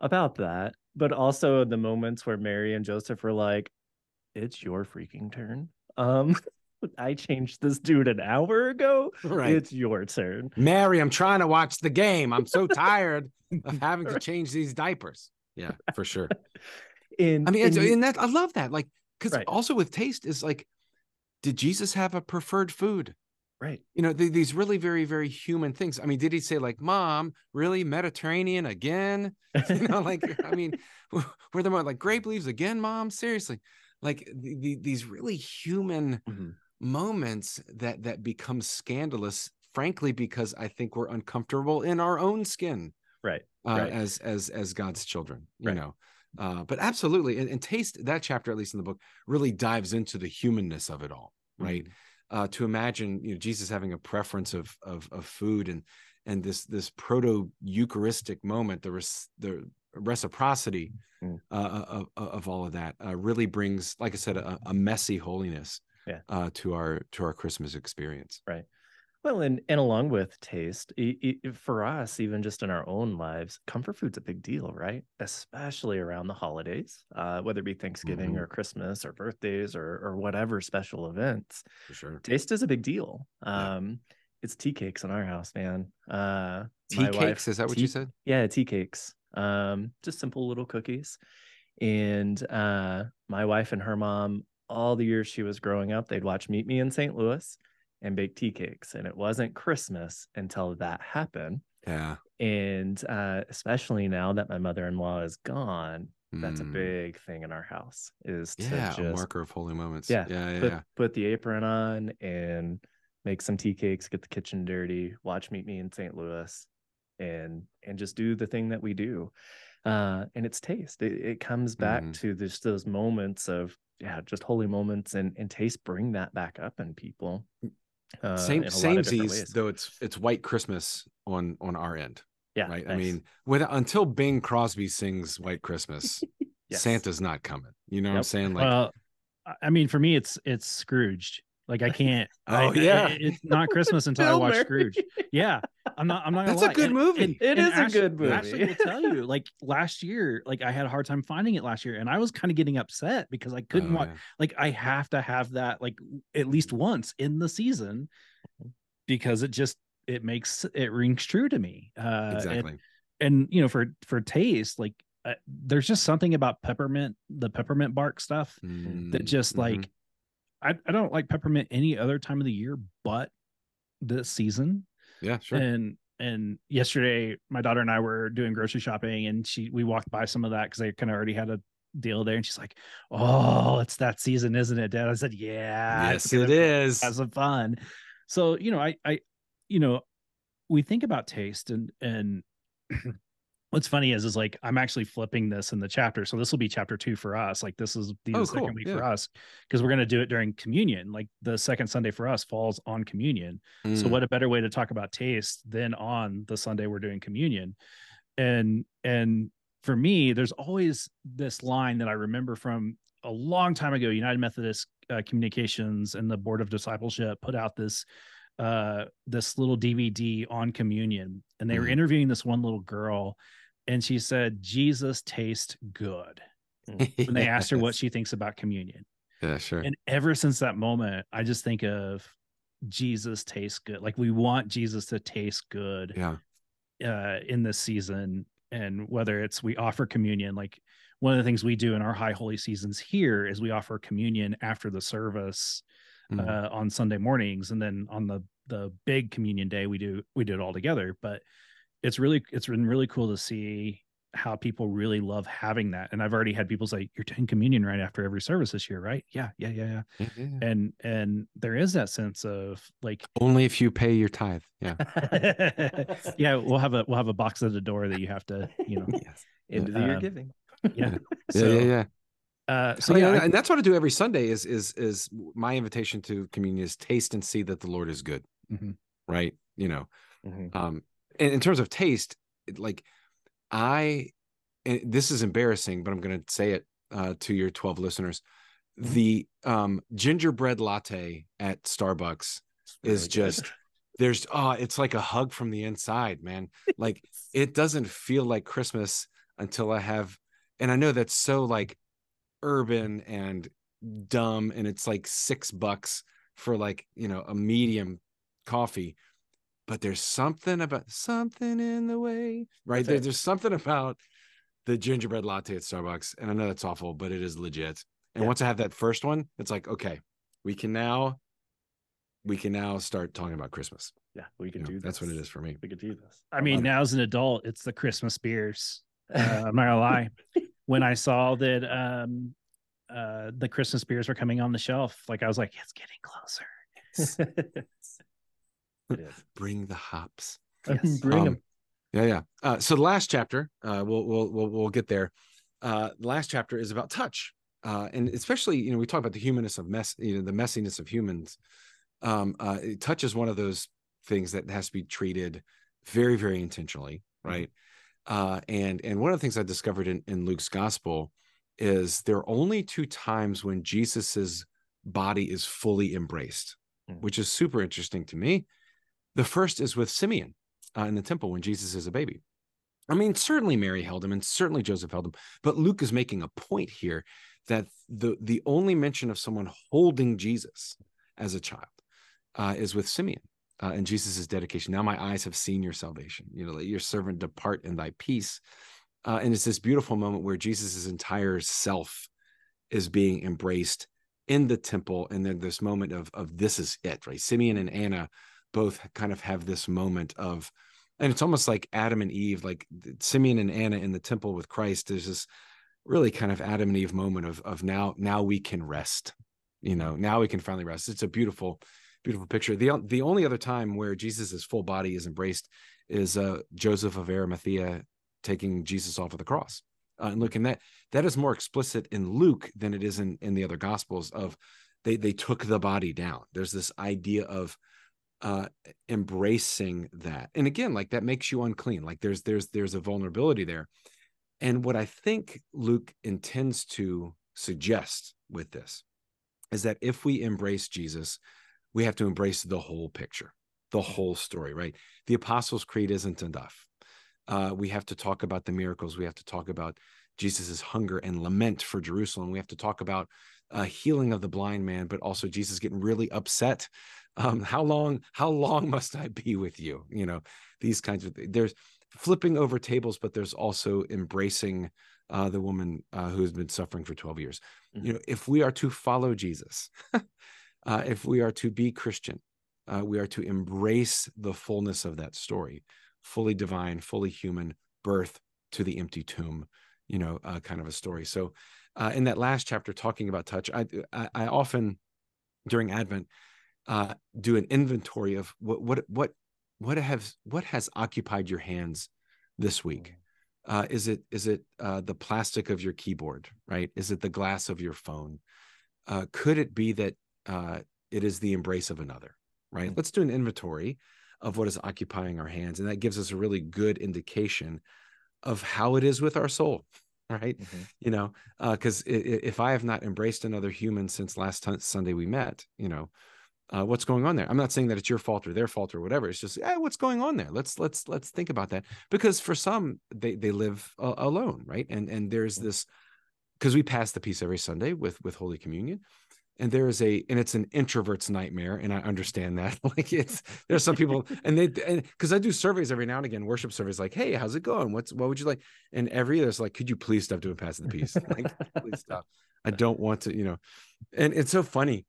about that, but also the moments where Mary and Joseph were like, it's your freaking turn. Um, I changed this dude an hour ago. Right. It's your turn. Mary, I'm trying to watch the game. I'm so tired of having to change these diapers. Yeah, for sure. In, I mean, in, and that, I love that. Like, because right. also with taste is like, did Jesus have a preferred food? Right. You know, the, these really very, very human things. I mean, did he say like, mom, really Mediterranean again? You know, like, I mean, were there more like grape leaves again, mom? Seriously, like the, the, these really human mm-hmm. moments that that become scandalous, frankly, because I think we're uncomfortable in our own skin. Right. Uh, right. As as as God's children, you right. know, uh, but absolutely. And, and taste, that chapter, at least in the book, really dives into the humanness of it all. Right. Mm-hmm. Uh, to imagine, you know, Jesus having a preference of of, of food and and this this proto-Eucharistic moment, the res, the reciprocity mm. uh, of, of all of that uh, really brings, like I said, a, a messy holiness yeah. uh, to our to our Christmas experience. Right. Well, and and along with taste, it, it, for us, even just in our own lives, comfort food's a big deal, right? Especially around the holidays, uh, whether it be Thanksgiving mm-hmm. or Christmas or birthdays or or whatever special events. For sure. Taste is a big deal. Um, yeah. It's tea cakes in our house, man. Uh, tea cakes? Wife, is that what tea, you said? Yeah, tea cakes. Um, just simple little cookies. And uh, my wife and her mom, all the years she was growing up, they'd watch Meet Me in Saint Louis and bake tea cakes. And it wasn't Christmas until that happened. Yeah. And uh, especially now that my mother-in-law is gone, mm. that's a big thing in our house is to yeah, just, a marker of holy moments. Yeah. Yeah, yeah, put, yeah. Put the apron on and make some tea cakes, get the kitchen dirty, watch Meet Me in Saint Louis and, and just do the thing that we do. uh, and it's taste. It, it comes back mm-hmm. to just those moments of, yeah, just holy moments, and, and taste bring that back up in people. Uh, same, same Z's, though. It's, it's White Christmas on, on our end. Yeah. Right. Nice. I mean, when, until Bing Crosby sings White Christmas, yes. Santa's not coming. You know yep. what I'm saying? Like, well, I mean, for me, it's, it's Scrooged. Like I can't. Oh I, yeah, I, it's not Christmas until I watch Scrooge. Yeah, I'm not. I'm not. That's gonna lie. a good movie. And, and, it and is Ashley, a good movie. Ashley will tell you. Like last year, like I had a hard time finding it last year, and I was kind of getting upset because I couldn't oh, watch. Yeah. Like I have to have that, like at least once in the season, because it just it makes it rings true to me. Uh, exactly. And, and you know, for for taste, like uh, there's just something about peppermint, the peppermint bark stuff, mm, that just like. Mm-hmm. I, I don't like peppermint any other time of the year, but this season. Yeah, sure. And, and yesterday my daughter and I were doing grocery shopping, and she, we walked by some of that cause they kind of already had a deal there. And she's like, oh, it's that season, isn't it, Dad? I said, yeah, yes, it is. Have some fun. So, you know, I, I, you know, we think about taste, and, and what's funny is, is like, I'm actually flipping this in the chapter. So this will be chapter two for us. Like this is the oh, second cool. week yeah. for us, because we're going to do it during communion. Like the second Sunday for us falls on communion. Mm. So what a better way to talk about taste than on the Sunday we're doing communion. And, and for me, there's always this line that I remember from a long time ago. United Methodist uh, Communications and the Board of Discipleship put out this uh, this little D V D on communion. And they mm. were interviewing this one little girl, and she said, Jesus tastes good. When they asked her what she thinks about communion. Yeah, sure. And ever since that moment, I just think of Jesus tastes good. Like we want Jesus to taste good yeah. uh, in this season. And whether it's we offer communion, like one of the things we do in our high holy seasons here is we offer communion after the service mm. uh, on Sunday mornings. And then on the, the big communion day, we do, we do it all together, but it's really, it's been really cool to see how people really love having that. And I've already had people say, you're doing communion right after every service this year, right? Yeah, yeah, yeah, yeah. yeah. And, and there is that sense of like, only if you pay your tithe. Yeah. yeah. We'll have a, we'll have a box at the door that you have to, you know, yes. into the um, year giving. Yeah. So, yeah. Yeah. Yeah. Uh, so oh, yeah, yeah I, and that's what I do every Sunday is, is, is my invitation to communion is taste and see that the Lord is good. Mm-hmm. Right. You know, mm-hmm. um, and in terms of taste, like I, and this is embarrassing, but I'm going to say it uh, to your twelve listeners. The um, gingerbread latte at Starbucks is just, there's, oh, it's like a hug from the inside, man. Like it doesn't feel like Christmas until I have, and I know that's so like urban and dumb, and it's like six bucks for like, you know, a medium coffee. But there's something about something in the way, right? There, there's something about the gingerbread latte at Starbucks. And I know that's awful, but it is legit. And yeah. once I have that first one, it's like, okay, we can now, we can now start talking about Christmas. Yeah, we can you do know, this. That's what it is for me. We can do this. I mean, I now it. as an adult, it's the Christmas beers. Uh, I'm not gonna lie. When I saw that um, uh, the Christmas beers were coming on the shelf, like I was like, it's getting closer. Yes. Bring the hops. Yes. Bring um, them. Yeah, yeah. Uh, so the last chapter, uh, we'll, we'll we'll we'll get there. Uh, the last chapter is about touch, uh, and especially you know we talk about the humanness of mess, you know the messiness of humans. Um, uh, touch is one of those things that has to be treated very very intentionally, right? Uh, and and one of the things I discovered in, in Luke's gospel is there are only two times when Jesus's body is fully embraced, mm. which is super interesting to me. The first is with Simeon uh, in the temple when Jesus is a baby. I mean, certainly Mary held him and certainly Joseph held him, but Luke is making a point here that the, the only mention of someone holding Jesus as a child uh, is with Simeon uh, and Jesus's dedication. Now my eyes have seen your salvation. You know, let your servant depart in thy peace. Uh, and it's this beautiful moment where Jesus's entire self is being embraced in the temple. And then this moment of, of this is it, right? Simeon and Anna both kind of have this moment of, and it's almost like Adam and Eve, like Simeon and Anna in the temple with Christ. There's this really kind of Adam and Eve moment of, of now, now we can rest, you know, now we can finally rest. It's a beautiful, beautiful picture. The, the only other time where Jesus's full body is embraced is uh, Joseph of Arimathea taking Jesus off of the cross. Uh, and look, and that that is more explicit in Luke than it is in, in the other Gospels of they they took the body down. There's this idea of uh, embracing that. And again, like that makes you unclean. Like there's there's there's a vulnerability there. And what I think Luke intends to suggest with this is that if we embrace Jesus, we have to embrace the whole picture, the whole story, right? The Apostles' Creed isn't enough. Uh, we have to talk about the miracles. We have to talk about Jesus's hunger and lament for Jerusalem. We have to talk about uh, healing of the blind man, but also Jesus getting really upset. Um, how long? How long must I be with you? You know, these kinds of there's flipping over tables, but there's also embracing uh, the woman uh, who has been suffering for twelve years. Mm-hmm. You know, if we are to follow Jesus, uh, if we are to be Christian, uh, we are to embrace the fullness of that story. Fully divine, fully human, birth to the empty tomb, you know, uh, kind of a story. So uh, in that last chapter talking about touch, I, I, I often during Advent uh, do an inventory of what, what, what, what have, what has occupied your hands this week? Uh, is it, is it uh, the plastic of your keyboard, right? Is it the glass of your phone? Uh, could it be that uh, it is the embrace of another, right? Mm-hmm. Let's do an inventory of what is occupying our hands. And that gives us a really good indication of how it is with our soul, right? Mm-hmm. You know, because uh, if I have not embraced another human since last t- Sunday we met, you know, uh, what's going on there? I'm not saying that it's your fault or their fault or whatever. It's just, hey, what's going on there? Let's let's let's think about that. Because for some, they they live uh, alone, right? And and there's this, because we pass the peace every Sunday with with Holy Communion. And there is a, and it's an introvert's nightmare. And I understand that. Like it's, there's some people and they, and cause I do surveys every now and again, worship surveys, like, hey, how's it going? What's, what would you like? And every year it's like, could you please stop doing Pass the Peace? Like, please stop. I don't want to, you know, and it's so funny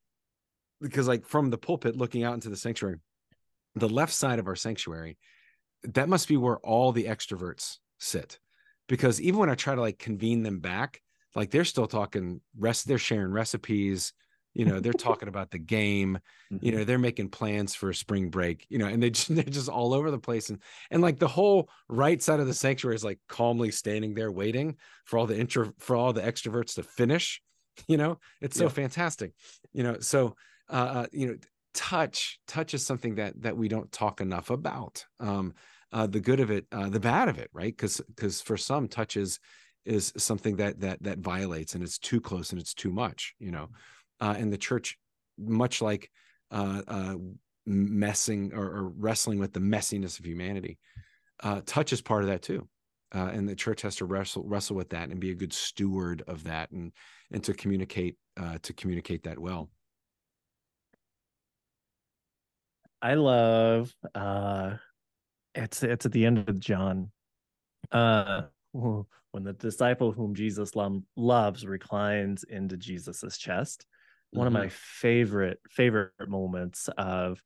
because like from the pulpit looking out into the sanctuary, the left side of our sanctuary, that must be where all the extroverts sit. Because even when I try to like convene them back, like they're still talking rest, they're sharing recipes. You know, they're talking about the game, you know, they're making plans for spring break, you know, and they just, they're just all over the place. And, and like the whole right side of the sanctuary is like calmly standing there waiting for all the intro, for all the extroverts to finish, you know, it's so yeah. fantastic, you know? So, uh, you know, touch, touch is something that, that we don't talk enough about, um, uh, the good of it, uh, the bad of it, right? Cause, cause for some touches is something that, that, that violates and it's too close and it's too much, you know? Uh, and the church, much like uh, uh, messing or, or wrestling with the messiness of humanity, uh, touch is part of that too. Uh, and the church has to wrestle wrestle with that and be a good steward of that, and and to communicate uh, to communicate that well. I love uh, it's it's at the end of John uh, when the disciple whom Jesus loves reclines into Jesus's chest. One of my favorite favorite moments of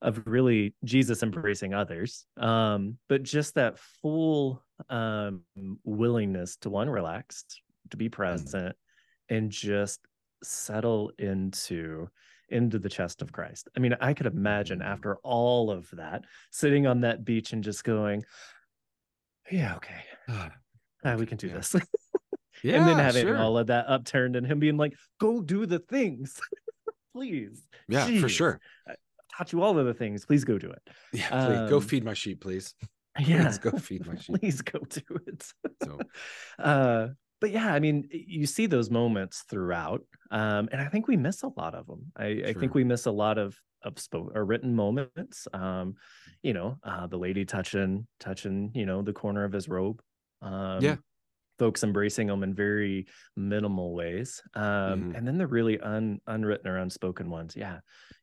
of really Jesus embracing others, um, but just that full um, willingness to one relax, to be present, mm-hmm. and just settle into into the chest of Christ. I mean, I could imagine after all of that, sitting on that beach and just going, "Yeah, okay, uh, uh, we can do yeah. this." Yeah, and then having sure. all of that upturned and him being like, go do the things, please. Yeah, Jeez. For sure. I taught you all of the things. Please go do it. Yeah, please. Um, go feed my sheep, please. Yeah. Please go feed my sheep. Please go do it. So. uh, but yeah, I mean, you see those moments throughout. Um, and I think we miss a lot of them. I, sure. I think we miss a lot of, of spoken or written moments. Um, you know, uh, the lady touching, touching, you know, the corner of his robe. Um, yeah. Folks embracing them in very minimal ways, um, mm-hmm. and then the really un, unwritten or unspoken ones. Yeah,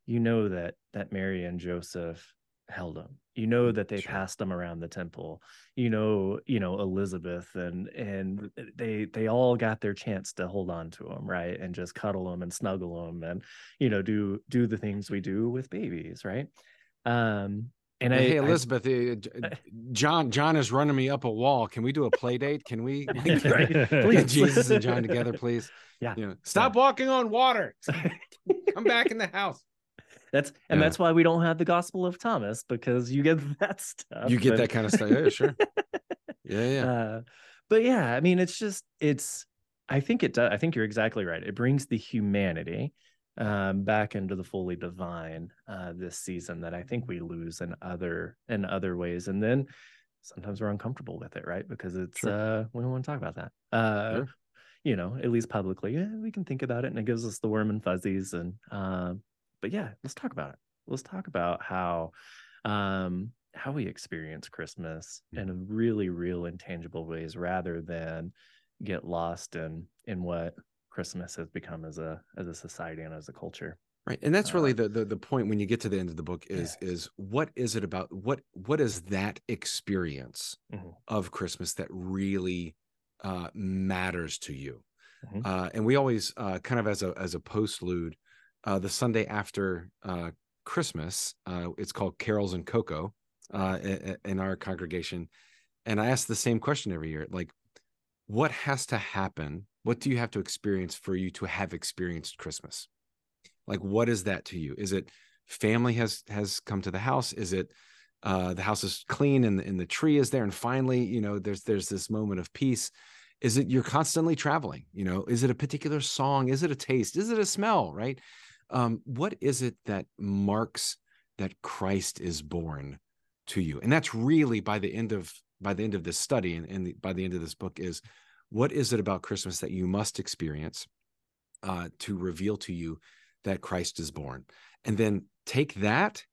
you know that that Mary and Joseph held them. You know that they sure. passed them around the temple. You know, you know Elizabeth and and they they all got their chance to hold on to them, right? And just cuddle them and snuggle them, and you know do do the things we do with babies, right? Um, And hey, I, hey Elizabeth, I, John John is running me up a wall. Can we do a play date? Can we like, right? Please. Jesus and John together, please? Yeah. You know, stop yeah. walking on water. Come back in the house. That's and yeah. that's why we don't have the Gospel of Thomas, because you get that stuff. You get but... that kind of stuff. Yeah, sure. Yeah, yeah. Uh, but yeah, I mean, it's just, it's, I think it does. I think you're exactly right. It brings the humanity um, back into the fully divine uh, this season that I think we lose in other, in other ways. And then sometimes we're uncomfortable with it, right? Because it's, sure. uh, we don't want to talk about that. Uh, sure. You know, at least publicly, yeah, we can think about it, and it gives us the warm and fuzzies. And, um, but yeah, let's talk about it. Let's talk about how, um, how we experience Christmas yeah. in really real and tangible ways, rather than get lost in in what Christmas has become as a as a society and as a culture. Right, and that's really uh, the, the the point when you get to the end of the book is yeah. is what is it about what what is that experience mm-hmm. of Christmas that really uh, matters to you? Mm-hmm. Uh, and we always uh, kind of as a as a postlude, uh, the Sunday after uh, Christmas, uh, it's called Carols and Cocoa uh, in, in our congregation, and I ask the same question every year, like, what has to happen? What do you have to experience for you to have experienced Christmas? Like, what is that to you? Is it family has has come to the house? Is it uh, the house is clean and, and the tree is there? And finally, you know, there's there's this moment of peace. Is it you're constantly traveling? You know, is it a particular song? Is it a taste? Is it a smell? Right? Um, what is it that marks that Christ is born to you? And that's really by the end of by the end of this study and, and the, by the end of this book is, what is it about Christmas that you must experience uh, to reveal to you that Christ is born? And then take that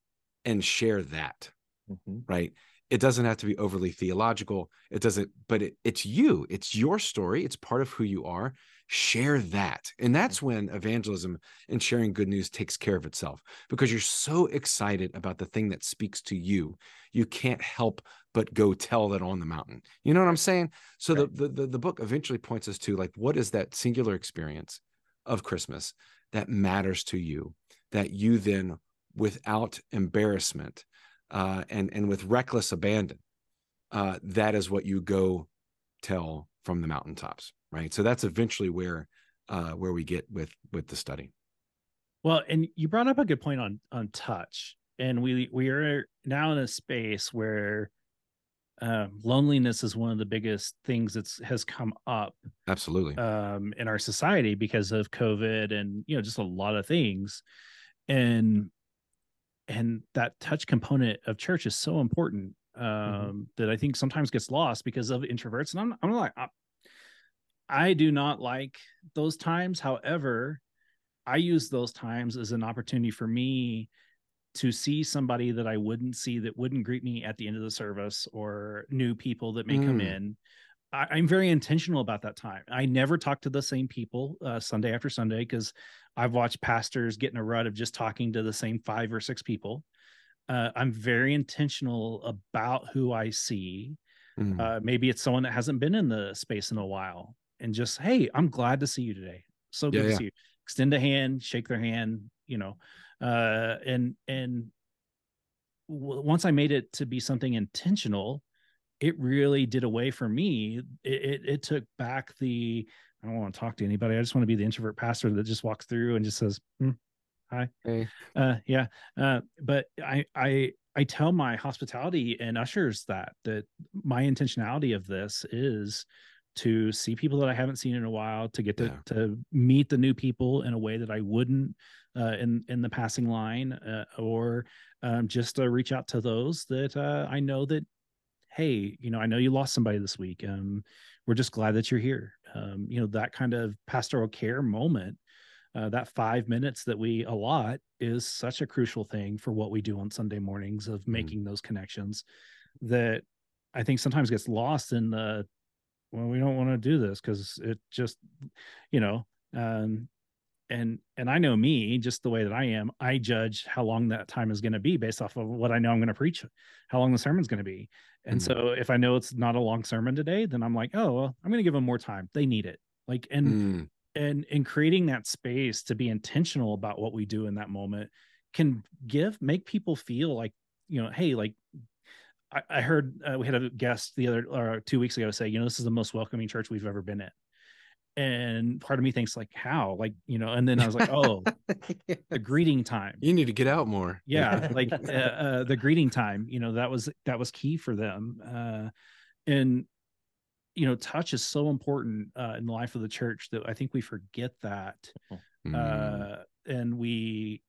and share that, mm-hmm. right? It doesn't have to be overly theological. It doesn't, but it, it's you. It's your story. It's part of who you are. Share that. And that's when evangelism and sharing good news takes care of itself, because you're so excited about the thing that speaks to you. You can't help but go tell that on the mountain. You know what I'm saying? So right. the, the, the book eventually points us to, like, what is that singular experience of Christmas that matters to you, that you then, without embarrassment, Uh, and, and with reckless abandon, uh, that is what you go tell from the mountaintops, right? So that's eventually where uh, where we get with with the study. Well, and you brought up a good point on on touch. And we, we are now in a space where um, loneliness is one of the biggest things that's has come up. Absolutely. Um, in our society because of COVID and, you know, just a lot of things. And And that touch component of church is so important um, mm-hmm. that I think sometimes gets lost because of introverts. And I'm, I'm like, I, I do not like those times. However, I use those times as an opportunity for me to see somebody that I wouldn't see, that wouldn't greet me at the end of the service, or new people that may mm. come in. I, I'm very intentional about that time. I never talk to the same people uh, Sunday after Sunday, because I've watched pastors get in a rut of just talking to the same five or six people. Uh, I'm very intentional about who I see. Mm-hmm. Uh, maybe it's someone that hasn't been in the space in a while, and just, hey, I'm glad to see you today. So good yeah, to yeah. see you. Extend a hand, shake their hand, you know, uh, and, and w- once I made it to be something intentional, it really did away for me. It, it, it took back the, I don't want to talk to anybody. I just want to be the introvert pastor that just walks through and just says, mm, hi. Hey. Uh, yeah. Uh, but I, I, I tell my hospitality and ushers that, that my intentionality of this is to see people that I haven't seen in a while, to get to, yeah. to meet the new people in a way that I wouldn't uh, in, in the passing line, uh, or um, just uh, reach out to those that uh, I know that, hey, you know, I know you lost somebody this week. Um, we're just glad that you're here. Um, you know, that kind of pastoral care moment, uh, that five minutes that we allot is such a crucial thing for what we do on Sunday mornings of making mm-hmm. those connections that I think sometimes gets lost in the, well, we don't want to do this because it just, you know, um, and, and I know me, just the way that I am, I judge how long that time is going to be based off of what I know I'm going to preach, how long the sermon's going to be. And mm-hmm. so if I know it's not a long sermon today, then I'm like, oh, well, I'm going to give them more time. They need it. Like, and, mm. and, and creating that space to be intentional about what we do in that moment can give, make people feel like, you know, hey, like I, I heard uh, we had a guest the other, or two weeks ago say, you know, this is the most welcoming church we've ever been in. And part of me thinks, like, how, like, you know, and then I was like, oh, yeah. the greeting time. You need to get out more. Yeah. Like uh, uh, the greeting time, you know, that was, that was key for them. Uh, and, you know, touch is so important uh, in the life of the church that I think we forget that. Mm-hmm. Uh, and we,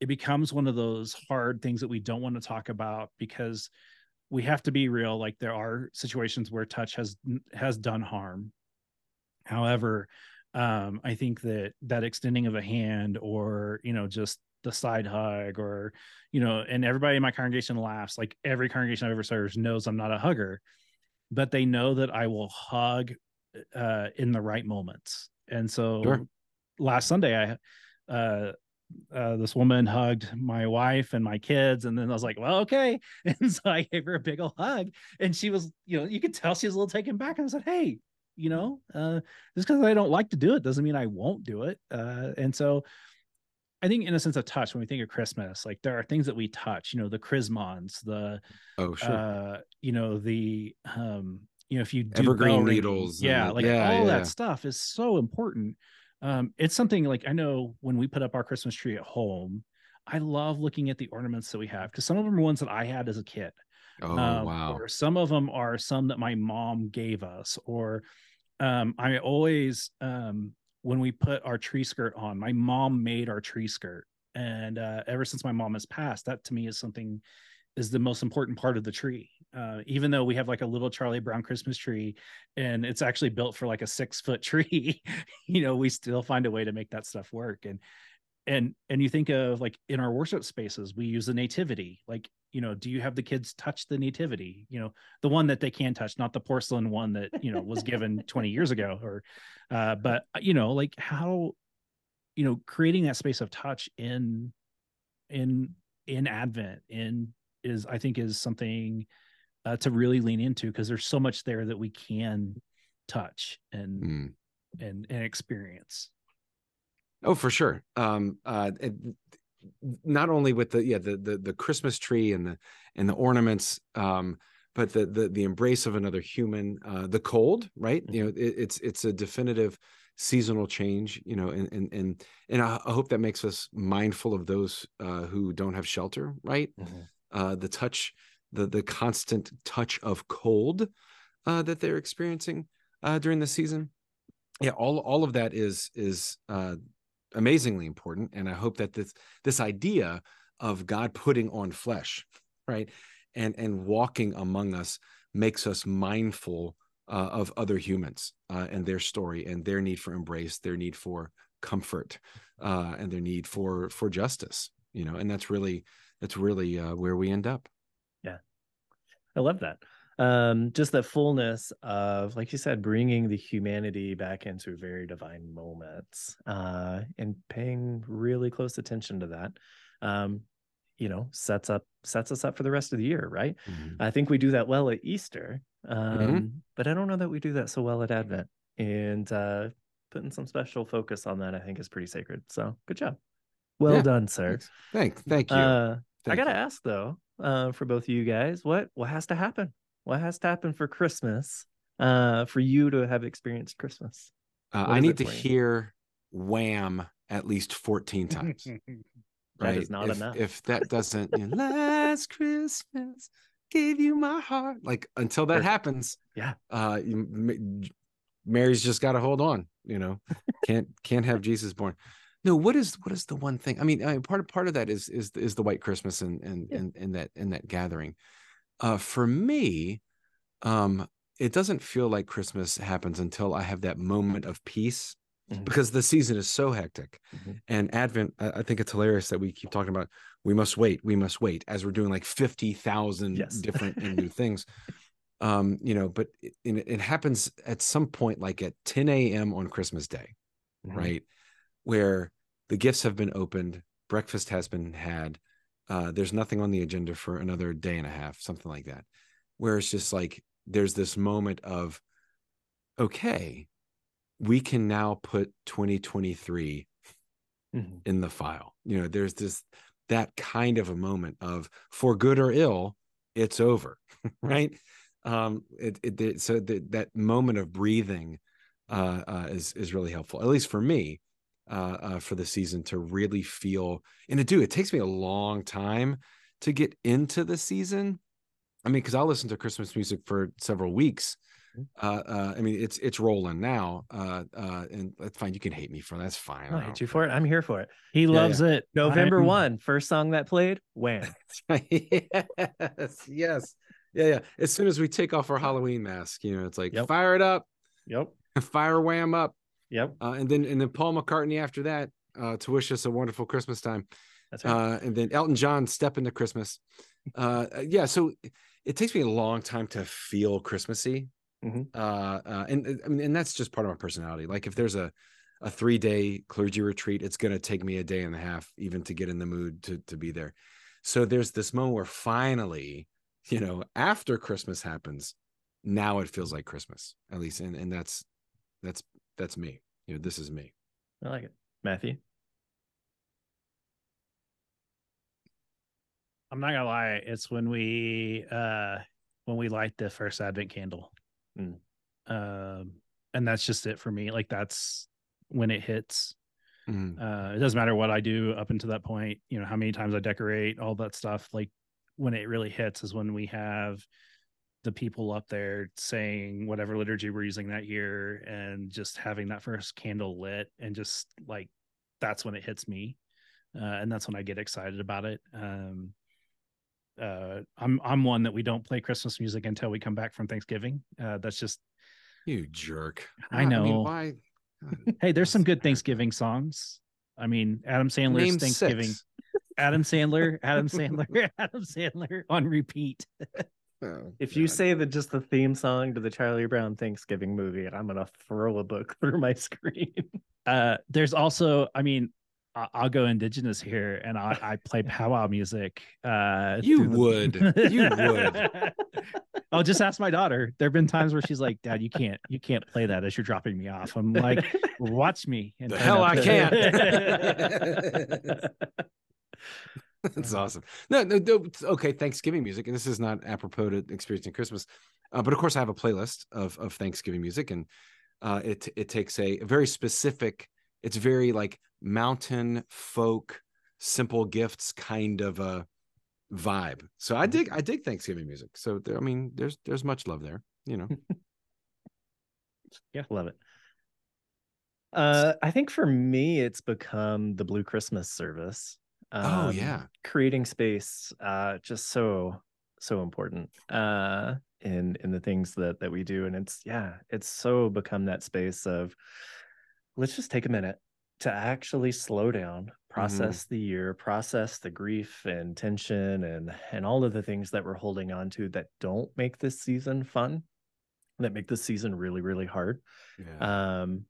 it becomes one of those hard things that we don't want to talk about because we have to be real. Like, there are situations where touch has, has done harm. However, um, I think that that extending of a hand, or, you know, just the side hug, or, you know, and everybody in my congregation laughs. Like, every congregation I've ever served knows I'm not a hugger, but they know that I will hug uh, in the right moments. And so sure. last Sunday, I, uh, uh, this woman hugged my wife and my kids. And then I was like, well, okay. And so I gave her a big old hug, and she was, you know, you could tell she was a little taken back. And I said, hey, you know, uh, just because I don't like to do it doesn't mean I won't do it. Uh, and so I think, in a sense, of touch, when we think of Christmas, like, there are things that we touch, you know, the chrismons, the, oh, sure. uh, you know, the, um, you know, if you do evergreen needles, yeah, and, like yeah, all yeah. that stuff is so important. Um, it's something like, I know when we put up our Christmas tree at home, I love looking at the ornaments that we have, because some of them are ones that I had as a kid. Oh, um, wow. Or some of them are some that my mom gave us, or, um, I always, um, when we put our tree skirt on, my mom made our tree skirt. And uh, ever since my mom has passed, that to me is something is the most important part of the tree. Uh, even though we have like a little Charlie Brown Christmas tree, and it's actually built for like a six foot tree, you know, we still find a way to make that stuff work. And, and, and you think of, like, in our worship spaces, we use the nativity. Like, you know, do you have the kids touch the nativity? You know, the one that they can touch, not the porcelain one that, you know, was given twenty years ago or, uh, but, you know, like, how, you know, creating that space of touch in, in, in Advent in is, I think is something uh, to really lean into, because there's so much there that we can touch and, mm. and, and experience. Oh, for sure. Um, uh, it, not only with the yeah the the the Christmas tree and the and the ornaments, um, but the the the embrace of another human, uh, the cold, right? Mm-hmm. You know, it, it's it's a definitive seasonal change. You know, and and and and I hope that makes us mindful of those uh, who don't have shelter, right? Mm-hmm. Uh, the touch, the the constant touch of cold uh, that they're experiencing uh, during the season. Yeah, all all of that is is. Uh, amazingly important, and I hope that this this idea of God putting on flesh, right, and and walking among us makes us mindful uh, of other humans uh, and their story and their need for embrace, their need for comfort, uh, and their need for for justice. You know, and that's really that's really uh, where we end up. Yeah, I love that. Um, just the fullness of, like you said, bringing the humanity back into very divine moments, uh, and paying really close attention to that, um, you know, sets up, sets us up for the rest of the year. Right. Mm-hmm. I think we do that well at Easter, um, mm-hmm. but I don't know that we do that so well at Advent, and, uh, putting some special focus on that, I think, is pretty sacred. So good job. Well yeah. done, sir. Thanks. Thank, thank you. Uh, thank I got to ask though, uh, for both of you guys, what, what has to happen? What has to happen for Christmas, uh, for you to have experienced Christmas? Uh, I need to hear Wham at least fourteen times. That is not enough. If that doesn't, you know, last Christmas gave you my heart. Like, until that happens, yeah. Uh, you, Mary's just got to hold on. You know, can't can't have Jesus born. No, what is what is the one thing? I mean, I mean part of part of that is is is the White Christmas and and yeah. and, and that and that gathering. Uh, for me, um, it doesn't feel like Christmas happens until I have that moment of peace, mm-hmm. because the season is so hectic. Mm-hmm. And Advent, I think it's hilarious that we keep talking about, we must wait, we must wait, as we're doing like fifty thousand yes. different and new things. Um, you know, but it, it happens at some point, like at ten a m on Christmas Day, mm-hmm. right? Where the gifts have been opened, breakfast has been had, Uh, there's nothing on the agenda for another day and a half, something like that, where it's just like there's this moment of, okay, we can now put twenty twenty-three mm-hmm. in the file. You know, there's this, that kind of a moment of, for good or ill, it's over, right? Um, it, it, it, so the, that moment of breathing uh, uh, is, is really helpful, at least for me. Uh, uh, for the season to really feel, and to do, it takes me a long time to get into the season. I mean, because I listened to Christmas music for several weeks. Uh, uh, I mean, it's it's rolling now, uh, uh, and that's fine. You can hate me for it. That's fine. I'll hate you for it. I'm here for it. He yeah, loves yeah. it. November I'm... one, first song that played, Wham. yes, yes, yeah, yeah. As soon as we take off our Halloween mask, you know, it's like yep. fire it up. Yep. Fire Wham up. Yep. Uh, and then and then Paul McCartney after that uh, to wish us a wonderful Christmas time. That's right. Uh, and then Elton John, Step Into Christmas. Uh, yeah. So it takes me a long time to feel Christmassy. Mm-hmm. uh, uh, and I mean, and that's just part of my personality. Like if there's a, a three day clergy retreat, it's going to take me a day and a half even to get in the mood to, to be there. So there's this moment where finally, you know, after Christmas happens, now it feels like Christmas at least. And, and that's, that's, that's me. You know, this is me. I like it. Matthew. I'm not gonna lie. It's when we, uh, when we light the first Advent candle. Mm. Um, and that's just it for me. Like that's when it hits. Mm. Uh, it doesn't matter what I do up until that point, you know, how many times I decorate, all that stuff. Like when it really hits is when we have the people up there saying whatever liturgy we're using that year and just having that first candle lit, and just like, that's when it hits me. Uh, and that's when I get excited about it. Um, Uh, I'm I'm one that we don't play Christmas music until we come back from Thanksgiving. Uh, that's just you jerk. I know. I mean, why? Hey, there's some good Thanksgiving songs. I mean, Adam Sandler's Name Thanksgiving. Six. Adam Sandler, Adam Sandler, Adam Sandler on repeat. Oh, if you God. say that just the theme song to the Charlie Brown Thanksgiving movie, I'm gonna throw a book through my screen. Uh, there's also, I mean. I'll go indigenous here, and I, I play powwow music. Uh, you would, the... you would. I'll just ask my daughter. There have been times where she's like, "Dad, you can't, you can't play that as you're dropping me off." I'm like, "Watch me!" And the hell, I can't. That's awesome. No, no, no, okay. Thanksgiving music, and this is not apropos to experiencing Christmas, uh, but of course, I have a playlist of of Thanksgiving music, and uh, it it takes a very specific. It's very like mountain folk, simple gifts kind of a vibe. So I dig, I dig Thanksgiving music. So there, I mean, there's there's much love there, you know. Yeah, love it. Uh, I think for me, it's become the Blue Christmas service. Um, oh yeah, creating space, uh, just so so important uh, in in the things that that we do, and it's yeah, it's so become that space of. Let's just take a minute to actually slow down, process mm-hmm. the year, process the grief and tension and, and all of the things that we're holding on to that don't make this season fun, that make this season really, really hard. Yeah. Um,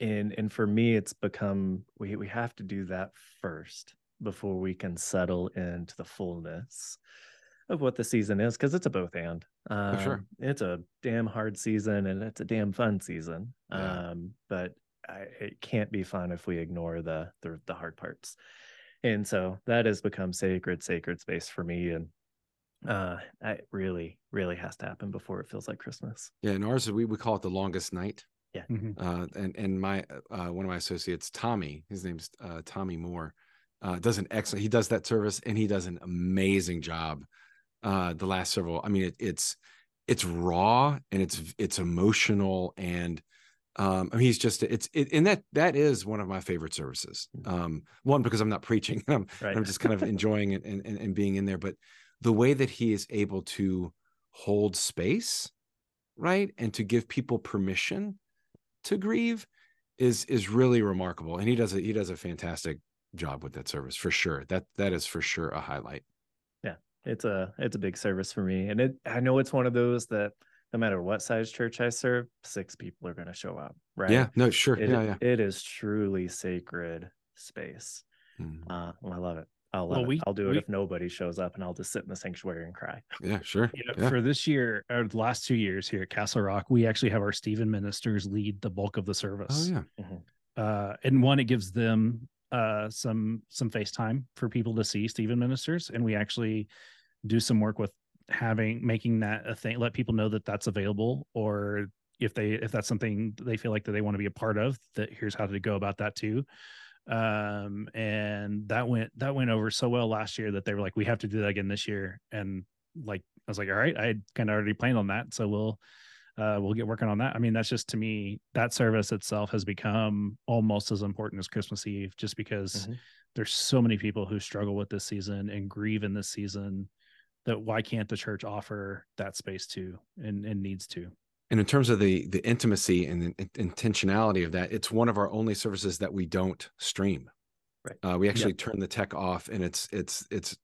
and, and for me, it's become, we, we have to do that first before we can settle into the fullness of what the season is, because it's a both and. Um, sure. It's a damn hard season and it's a damn fun season. Yeah. Um, but I, it can't be fun if we ignore the, the the hard parts, and so that has become sacred sacred space for me, and uh it really really has to happen before it feels like Christmas. Yeah, and ours we we call it the longest night. Yeah. Mm-hmm. uh and and my uh one of my associates, Tommy, his name's uh Tommy Moore, uh does an excellent he does that service, and he does an amazing job. Uh the last several, I mean, it, it's it's raw and it's it's emotional, and Um, I mean, he's just, it's, it, and that, that is one of my favorite services. Um, one, because I'm not preaching, I'm, right. I'm just kind of enjoying it and, and, and being in there, but the way that he is able to hold space, right. And to give people permission to grieve is, is really remarkable. And he does a, he does a fantastic job with that service for sure. That, that is for sure a highlight. Yeah. It's a, it's a big service for me. And it, I know it's one of those that no matter what size church I serve, six people are going to show up, right? Yeah, no, sure. It, yeah, yeah. It is truly sacred space. Mm-hmm. uh, well, I love it. I'll, love well, we, it. I'll do we, it if nobody shows up, and I'll just sit in the sanctuary and cry. Yeah, sure. You know, yeah. For this year, or the last two years here at Castle Rock, we actually have our Stephen Ministers lead the bulk of the service. Oh, yeah. Mm-hmm. uh, and one, it gives them uh, some, some face time for people to see Stephen Ministers, and we actually do some work with having making that a thing, let people know that that's available, or if they if that's something they feel like that they want to be a part of, that here's how to go about that too. Um and that went that went over so well last year that they were like, we have to do that again this year, and like I was like, all right, I had kind of already planned on that. So we'll, uh, we'll get working on that. I mean, that's just, to me, that service itself has become almost as important as Christmas Eve, just because mm-hmm. there's so many people who struggle with this season and grieve in this season, that why can't the church offer that space to, and, and needs to. And in terms of the the intimacy and the intentionality of that, it's one of our only services that we don't stream. Right. Uh, we actually yeah. turn the tech off, and it's it's it's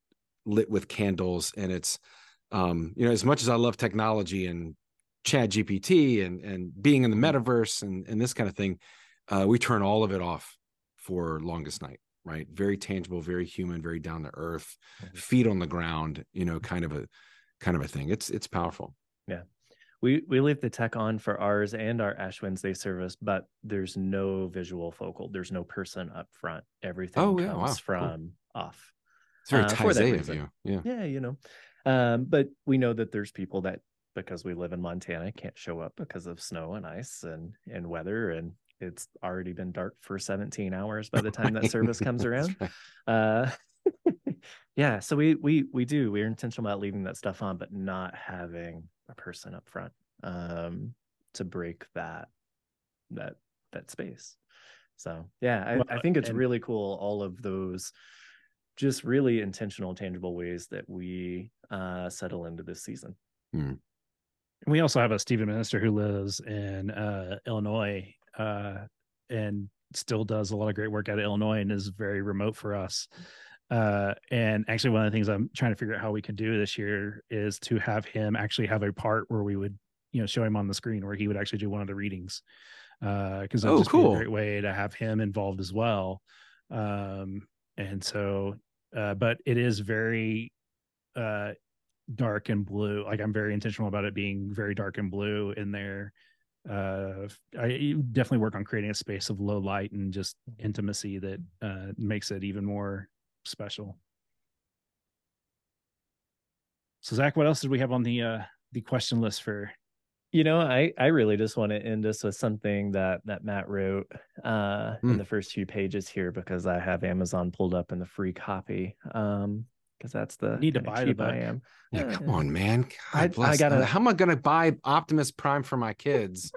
lit with candles, and it's um, you know, as much as I love technology and Chat G P T and and being in the metaverse and and this kind of thing, uh, we turn all of it off for Longest Night. Right, very tangible, very human, very down to earth, mm-hmm. feet on the ground, you know, kind of a kind of a thing. It's it's powerful. Yeah. We we leave the tech on for ours and our Ash Wednesday service, but there's no visual focal. There's no person up front. Everything oh, yeah, comes wow. from cool. off. It's very uh, Taizé of you. Yeah. Yeah, you know. Um, but we know that there's people that, because we live in Montana, can't show up because of snow and ice and and weather, and it's already been dark for seventeen hours by the time that service comes around. Uh, yeah, so we we we do. We're intentional about leaving that stuff on, but not having a person up front um to break that that that space. So yeah, I, well, I think it's and, really cool, all of those just really intentional, tangible ways that we uh settle into this season. Hmm. We also have a Stephen Minister who lives in uh Illinois uh and still does a lot of great work out of Illinois, and is very remote for us. Uh, and actually, one of the things I'm trying to figure out how we can do this year is to have him actually have a part where we would, you know, show him on the screen where he would actually do one of the readings. Uh, cause that's oh, just cool. be a great way to have him involved as well. Um, and so, uh, but it is very, uh, dark and blue. Like, I'm very intentional about it being very dark and blue in there. Uh, I definitely work on creating a space of low light and just intimacy that, uh, makes it even more special. So Zach, what else did we have on the uh the question list for you know I I really just want to end this with something that that Matt wrote uh mm. in the first few pages here, because I have Amazon pulled up in the free copy um because that's the need to buy the book. I am yeah, yeah, come yeah. on man God I, bless I gotta, how am I gonna buy Optimus Prime for my kids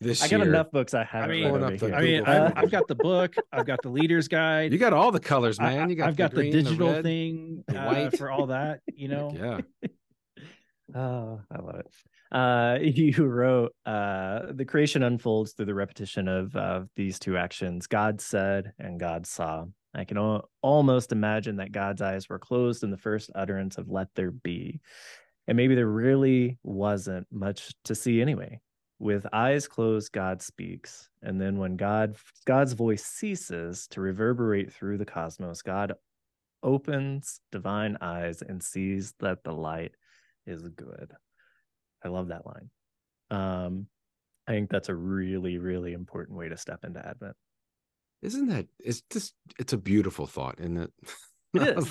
this I got year. Enough books I have. I mean, right I mean uh, I've got the book. I've got the leader's guide. You got all the colors, man. You got I've the got green, the digital the red, thing the white. Uh, for all that, you know? Yeah. Oh, I love it. Uh, you wrote, uh, the creation unfolds through the repetition of, of these two actions. God said and God saw. I can al- almost imagine that God's eyes were closed in the first utterance of let there be. And maybe there really wasn't much to see anyway. With eyes closed, God speaks. And then when God, God's voice ceases to reverberate through the cosmos, God opens divine eyes and sees that the light is good. I love that line. Um, I think that's a really, really important way to step into Advent. Isn't that, it's just, it's a beautiful thought, isn't it? It is.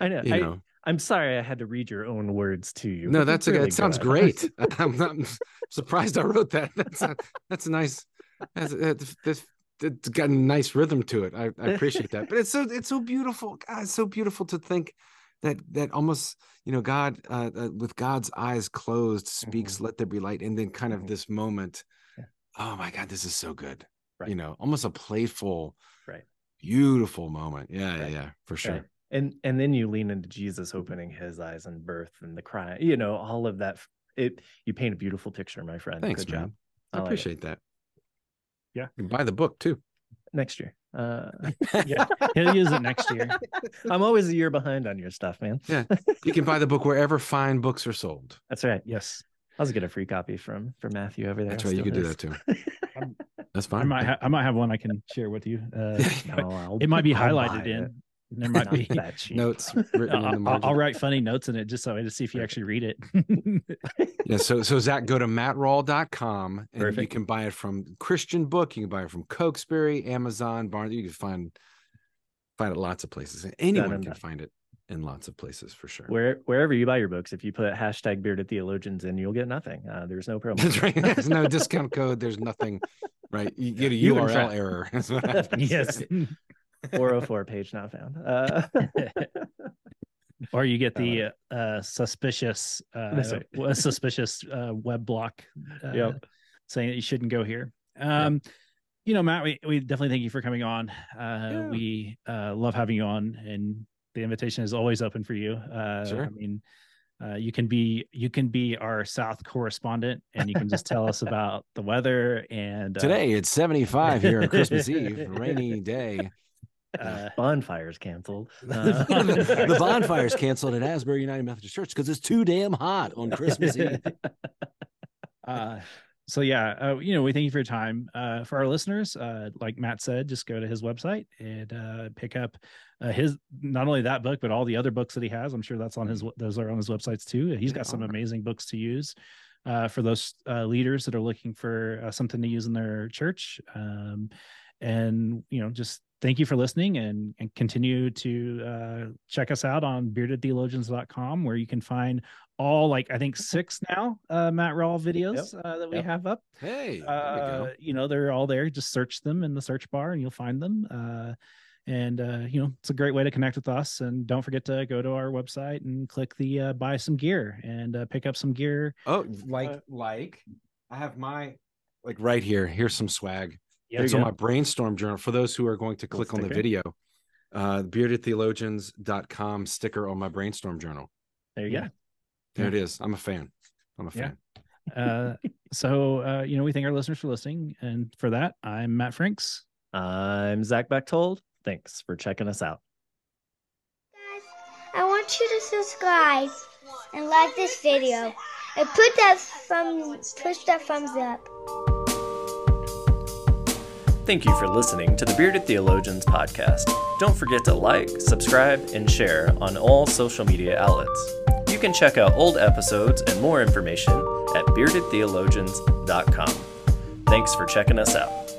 I know. You I, know. I'm sorry I had to read your own words to you. No, that's okay. Really it sounds good. Great. I'm not I'm surprised I wrote that. That's not, that's a nice. That's, that's, that's, it's got a nice rhythm to it. I, I appreciate that. But it's so it's so beautiful. God, it's so beautiful to think that that almost, you know, God uh, uh, with God's eyes closed speaks, mm-hmm. let there be light, and then kind of mm-hmm. this moment. Yeah. Oh my God, this is so good. Right. You know, almost a playful, right? Beautiful moment. Yeah, right. yeah, yeah, for sure. Right. And and then you lean into Jesus opening his eyes and birth and the cry, you know, all of that. It you paint a beautiful picture, my friend. Thanks, good man. Job. I, I like appreciate it. That. Yeah, you can buy the book too. Next year. Uh, yeah, he'll use it next year. I'm always a year behind on your stuff, man. Yeah, you can buy the book wherever fine books are sold. That's right. Yes, I'll just get a free copy from from Matthew over there. That's right. You can do that too. That's fine. I might ha- I might have one I can share with you. Uh, no, I'll, it might be I'll highlighted in. It. There might be notes written in the margin. I'll write funny notes in it just so I to see if you actually read it. yeah. So, so Zach, go to matt rawl dot com and Perfect. You can buy it from Christian Book. You can buy it from Cokesbury, Amazon, Barnes. You can find find it lots of places. Anyone can find it in lots of places for sure. Where wherever you buy your books, if you put hashtag Bearded Theologians in, you'll get nothing. Uh, there's no promo. That's right. There's no discount code. There's nothing. Right. You get a you U R L error. That's what happens. Yes. four oh four page not found. Uh, Or you get the uh, uh, suspicious, uh, a suspicious uh, web block uh, yep. saying that you shouldn't go here. Um, yep. You know, Matt, we, we definitely thank you for coming on. Uh, yeah. We uh, love having you on, and the invitation is always open for you. Uh, sure. I mean, uh, you can be you can be our South correspondent, and you can just tell us about the weather. And today uh, it's seventy-five here on Christmas Eve, rainy day. Uh, bonfire's canceled. Uh, the bonfire's canceled at Asbury United Methodist Church because it's too damn hot on Christmas Eve. Uh, so yeah, uh, you know, we thank you for your time. Uh, for our listeners, uh, like Matt said, just go to his website and uh, pick up uh, his not only that book but all the other books that he has. I'm sure that's on his those are on his websites too. He's got some amazing books to use uh, for those uh, leaders that are looking for uh, something to use in their church. Um, and you know, just thank you for listening, and, and continue to uh, check us out on bearded theologians dot com, where you can find all, like, I think six now uh, Matt Rawl videos yep. uh, that we yep. have up. Hey, uh, there we go. You know, they're all there. Just search them in the search bar and you'll find them. Uh, and, uh, you know, it's a great way to connect with us. And don't forget to go to our website and click the uh, buy some gear and uh, pick up some gear. Oh, like, uh, like I have my, like right here, here's some swag. Yep, it's on my brainstorm journal for those who are going to click on the video. Uh, bearded theologians dot com sticker on my brainstorm journal. There you yeah. go. There yeah. it is. I'm a fan. I'm a fan. Yeah. Uh, so, uh, you know, we thank our listeners for listening. And for that, I'm Matt Franks. I'm Zach Bechtold. Thanks for checking us out. Guys, I want you to subscribe and like this video and put that thumbs, push that thumbs up. Thank you for listening to the Bearded Theologians podcast. Don't forget to like, subscribe, and share on all social media outlets. You can check out old episodes and more information at bearded theologians dot com. Thanks for checking us out.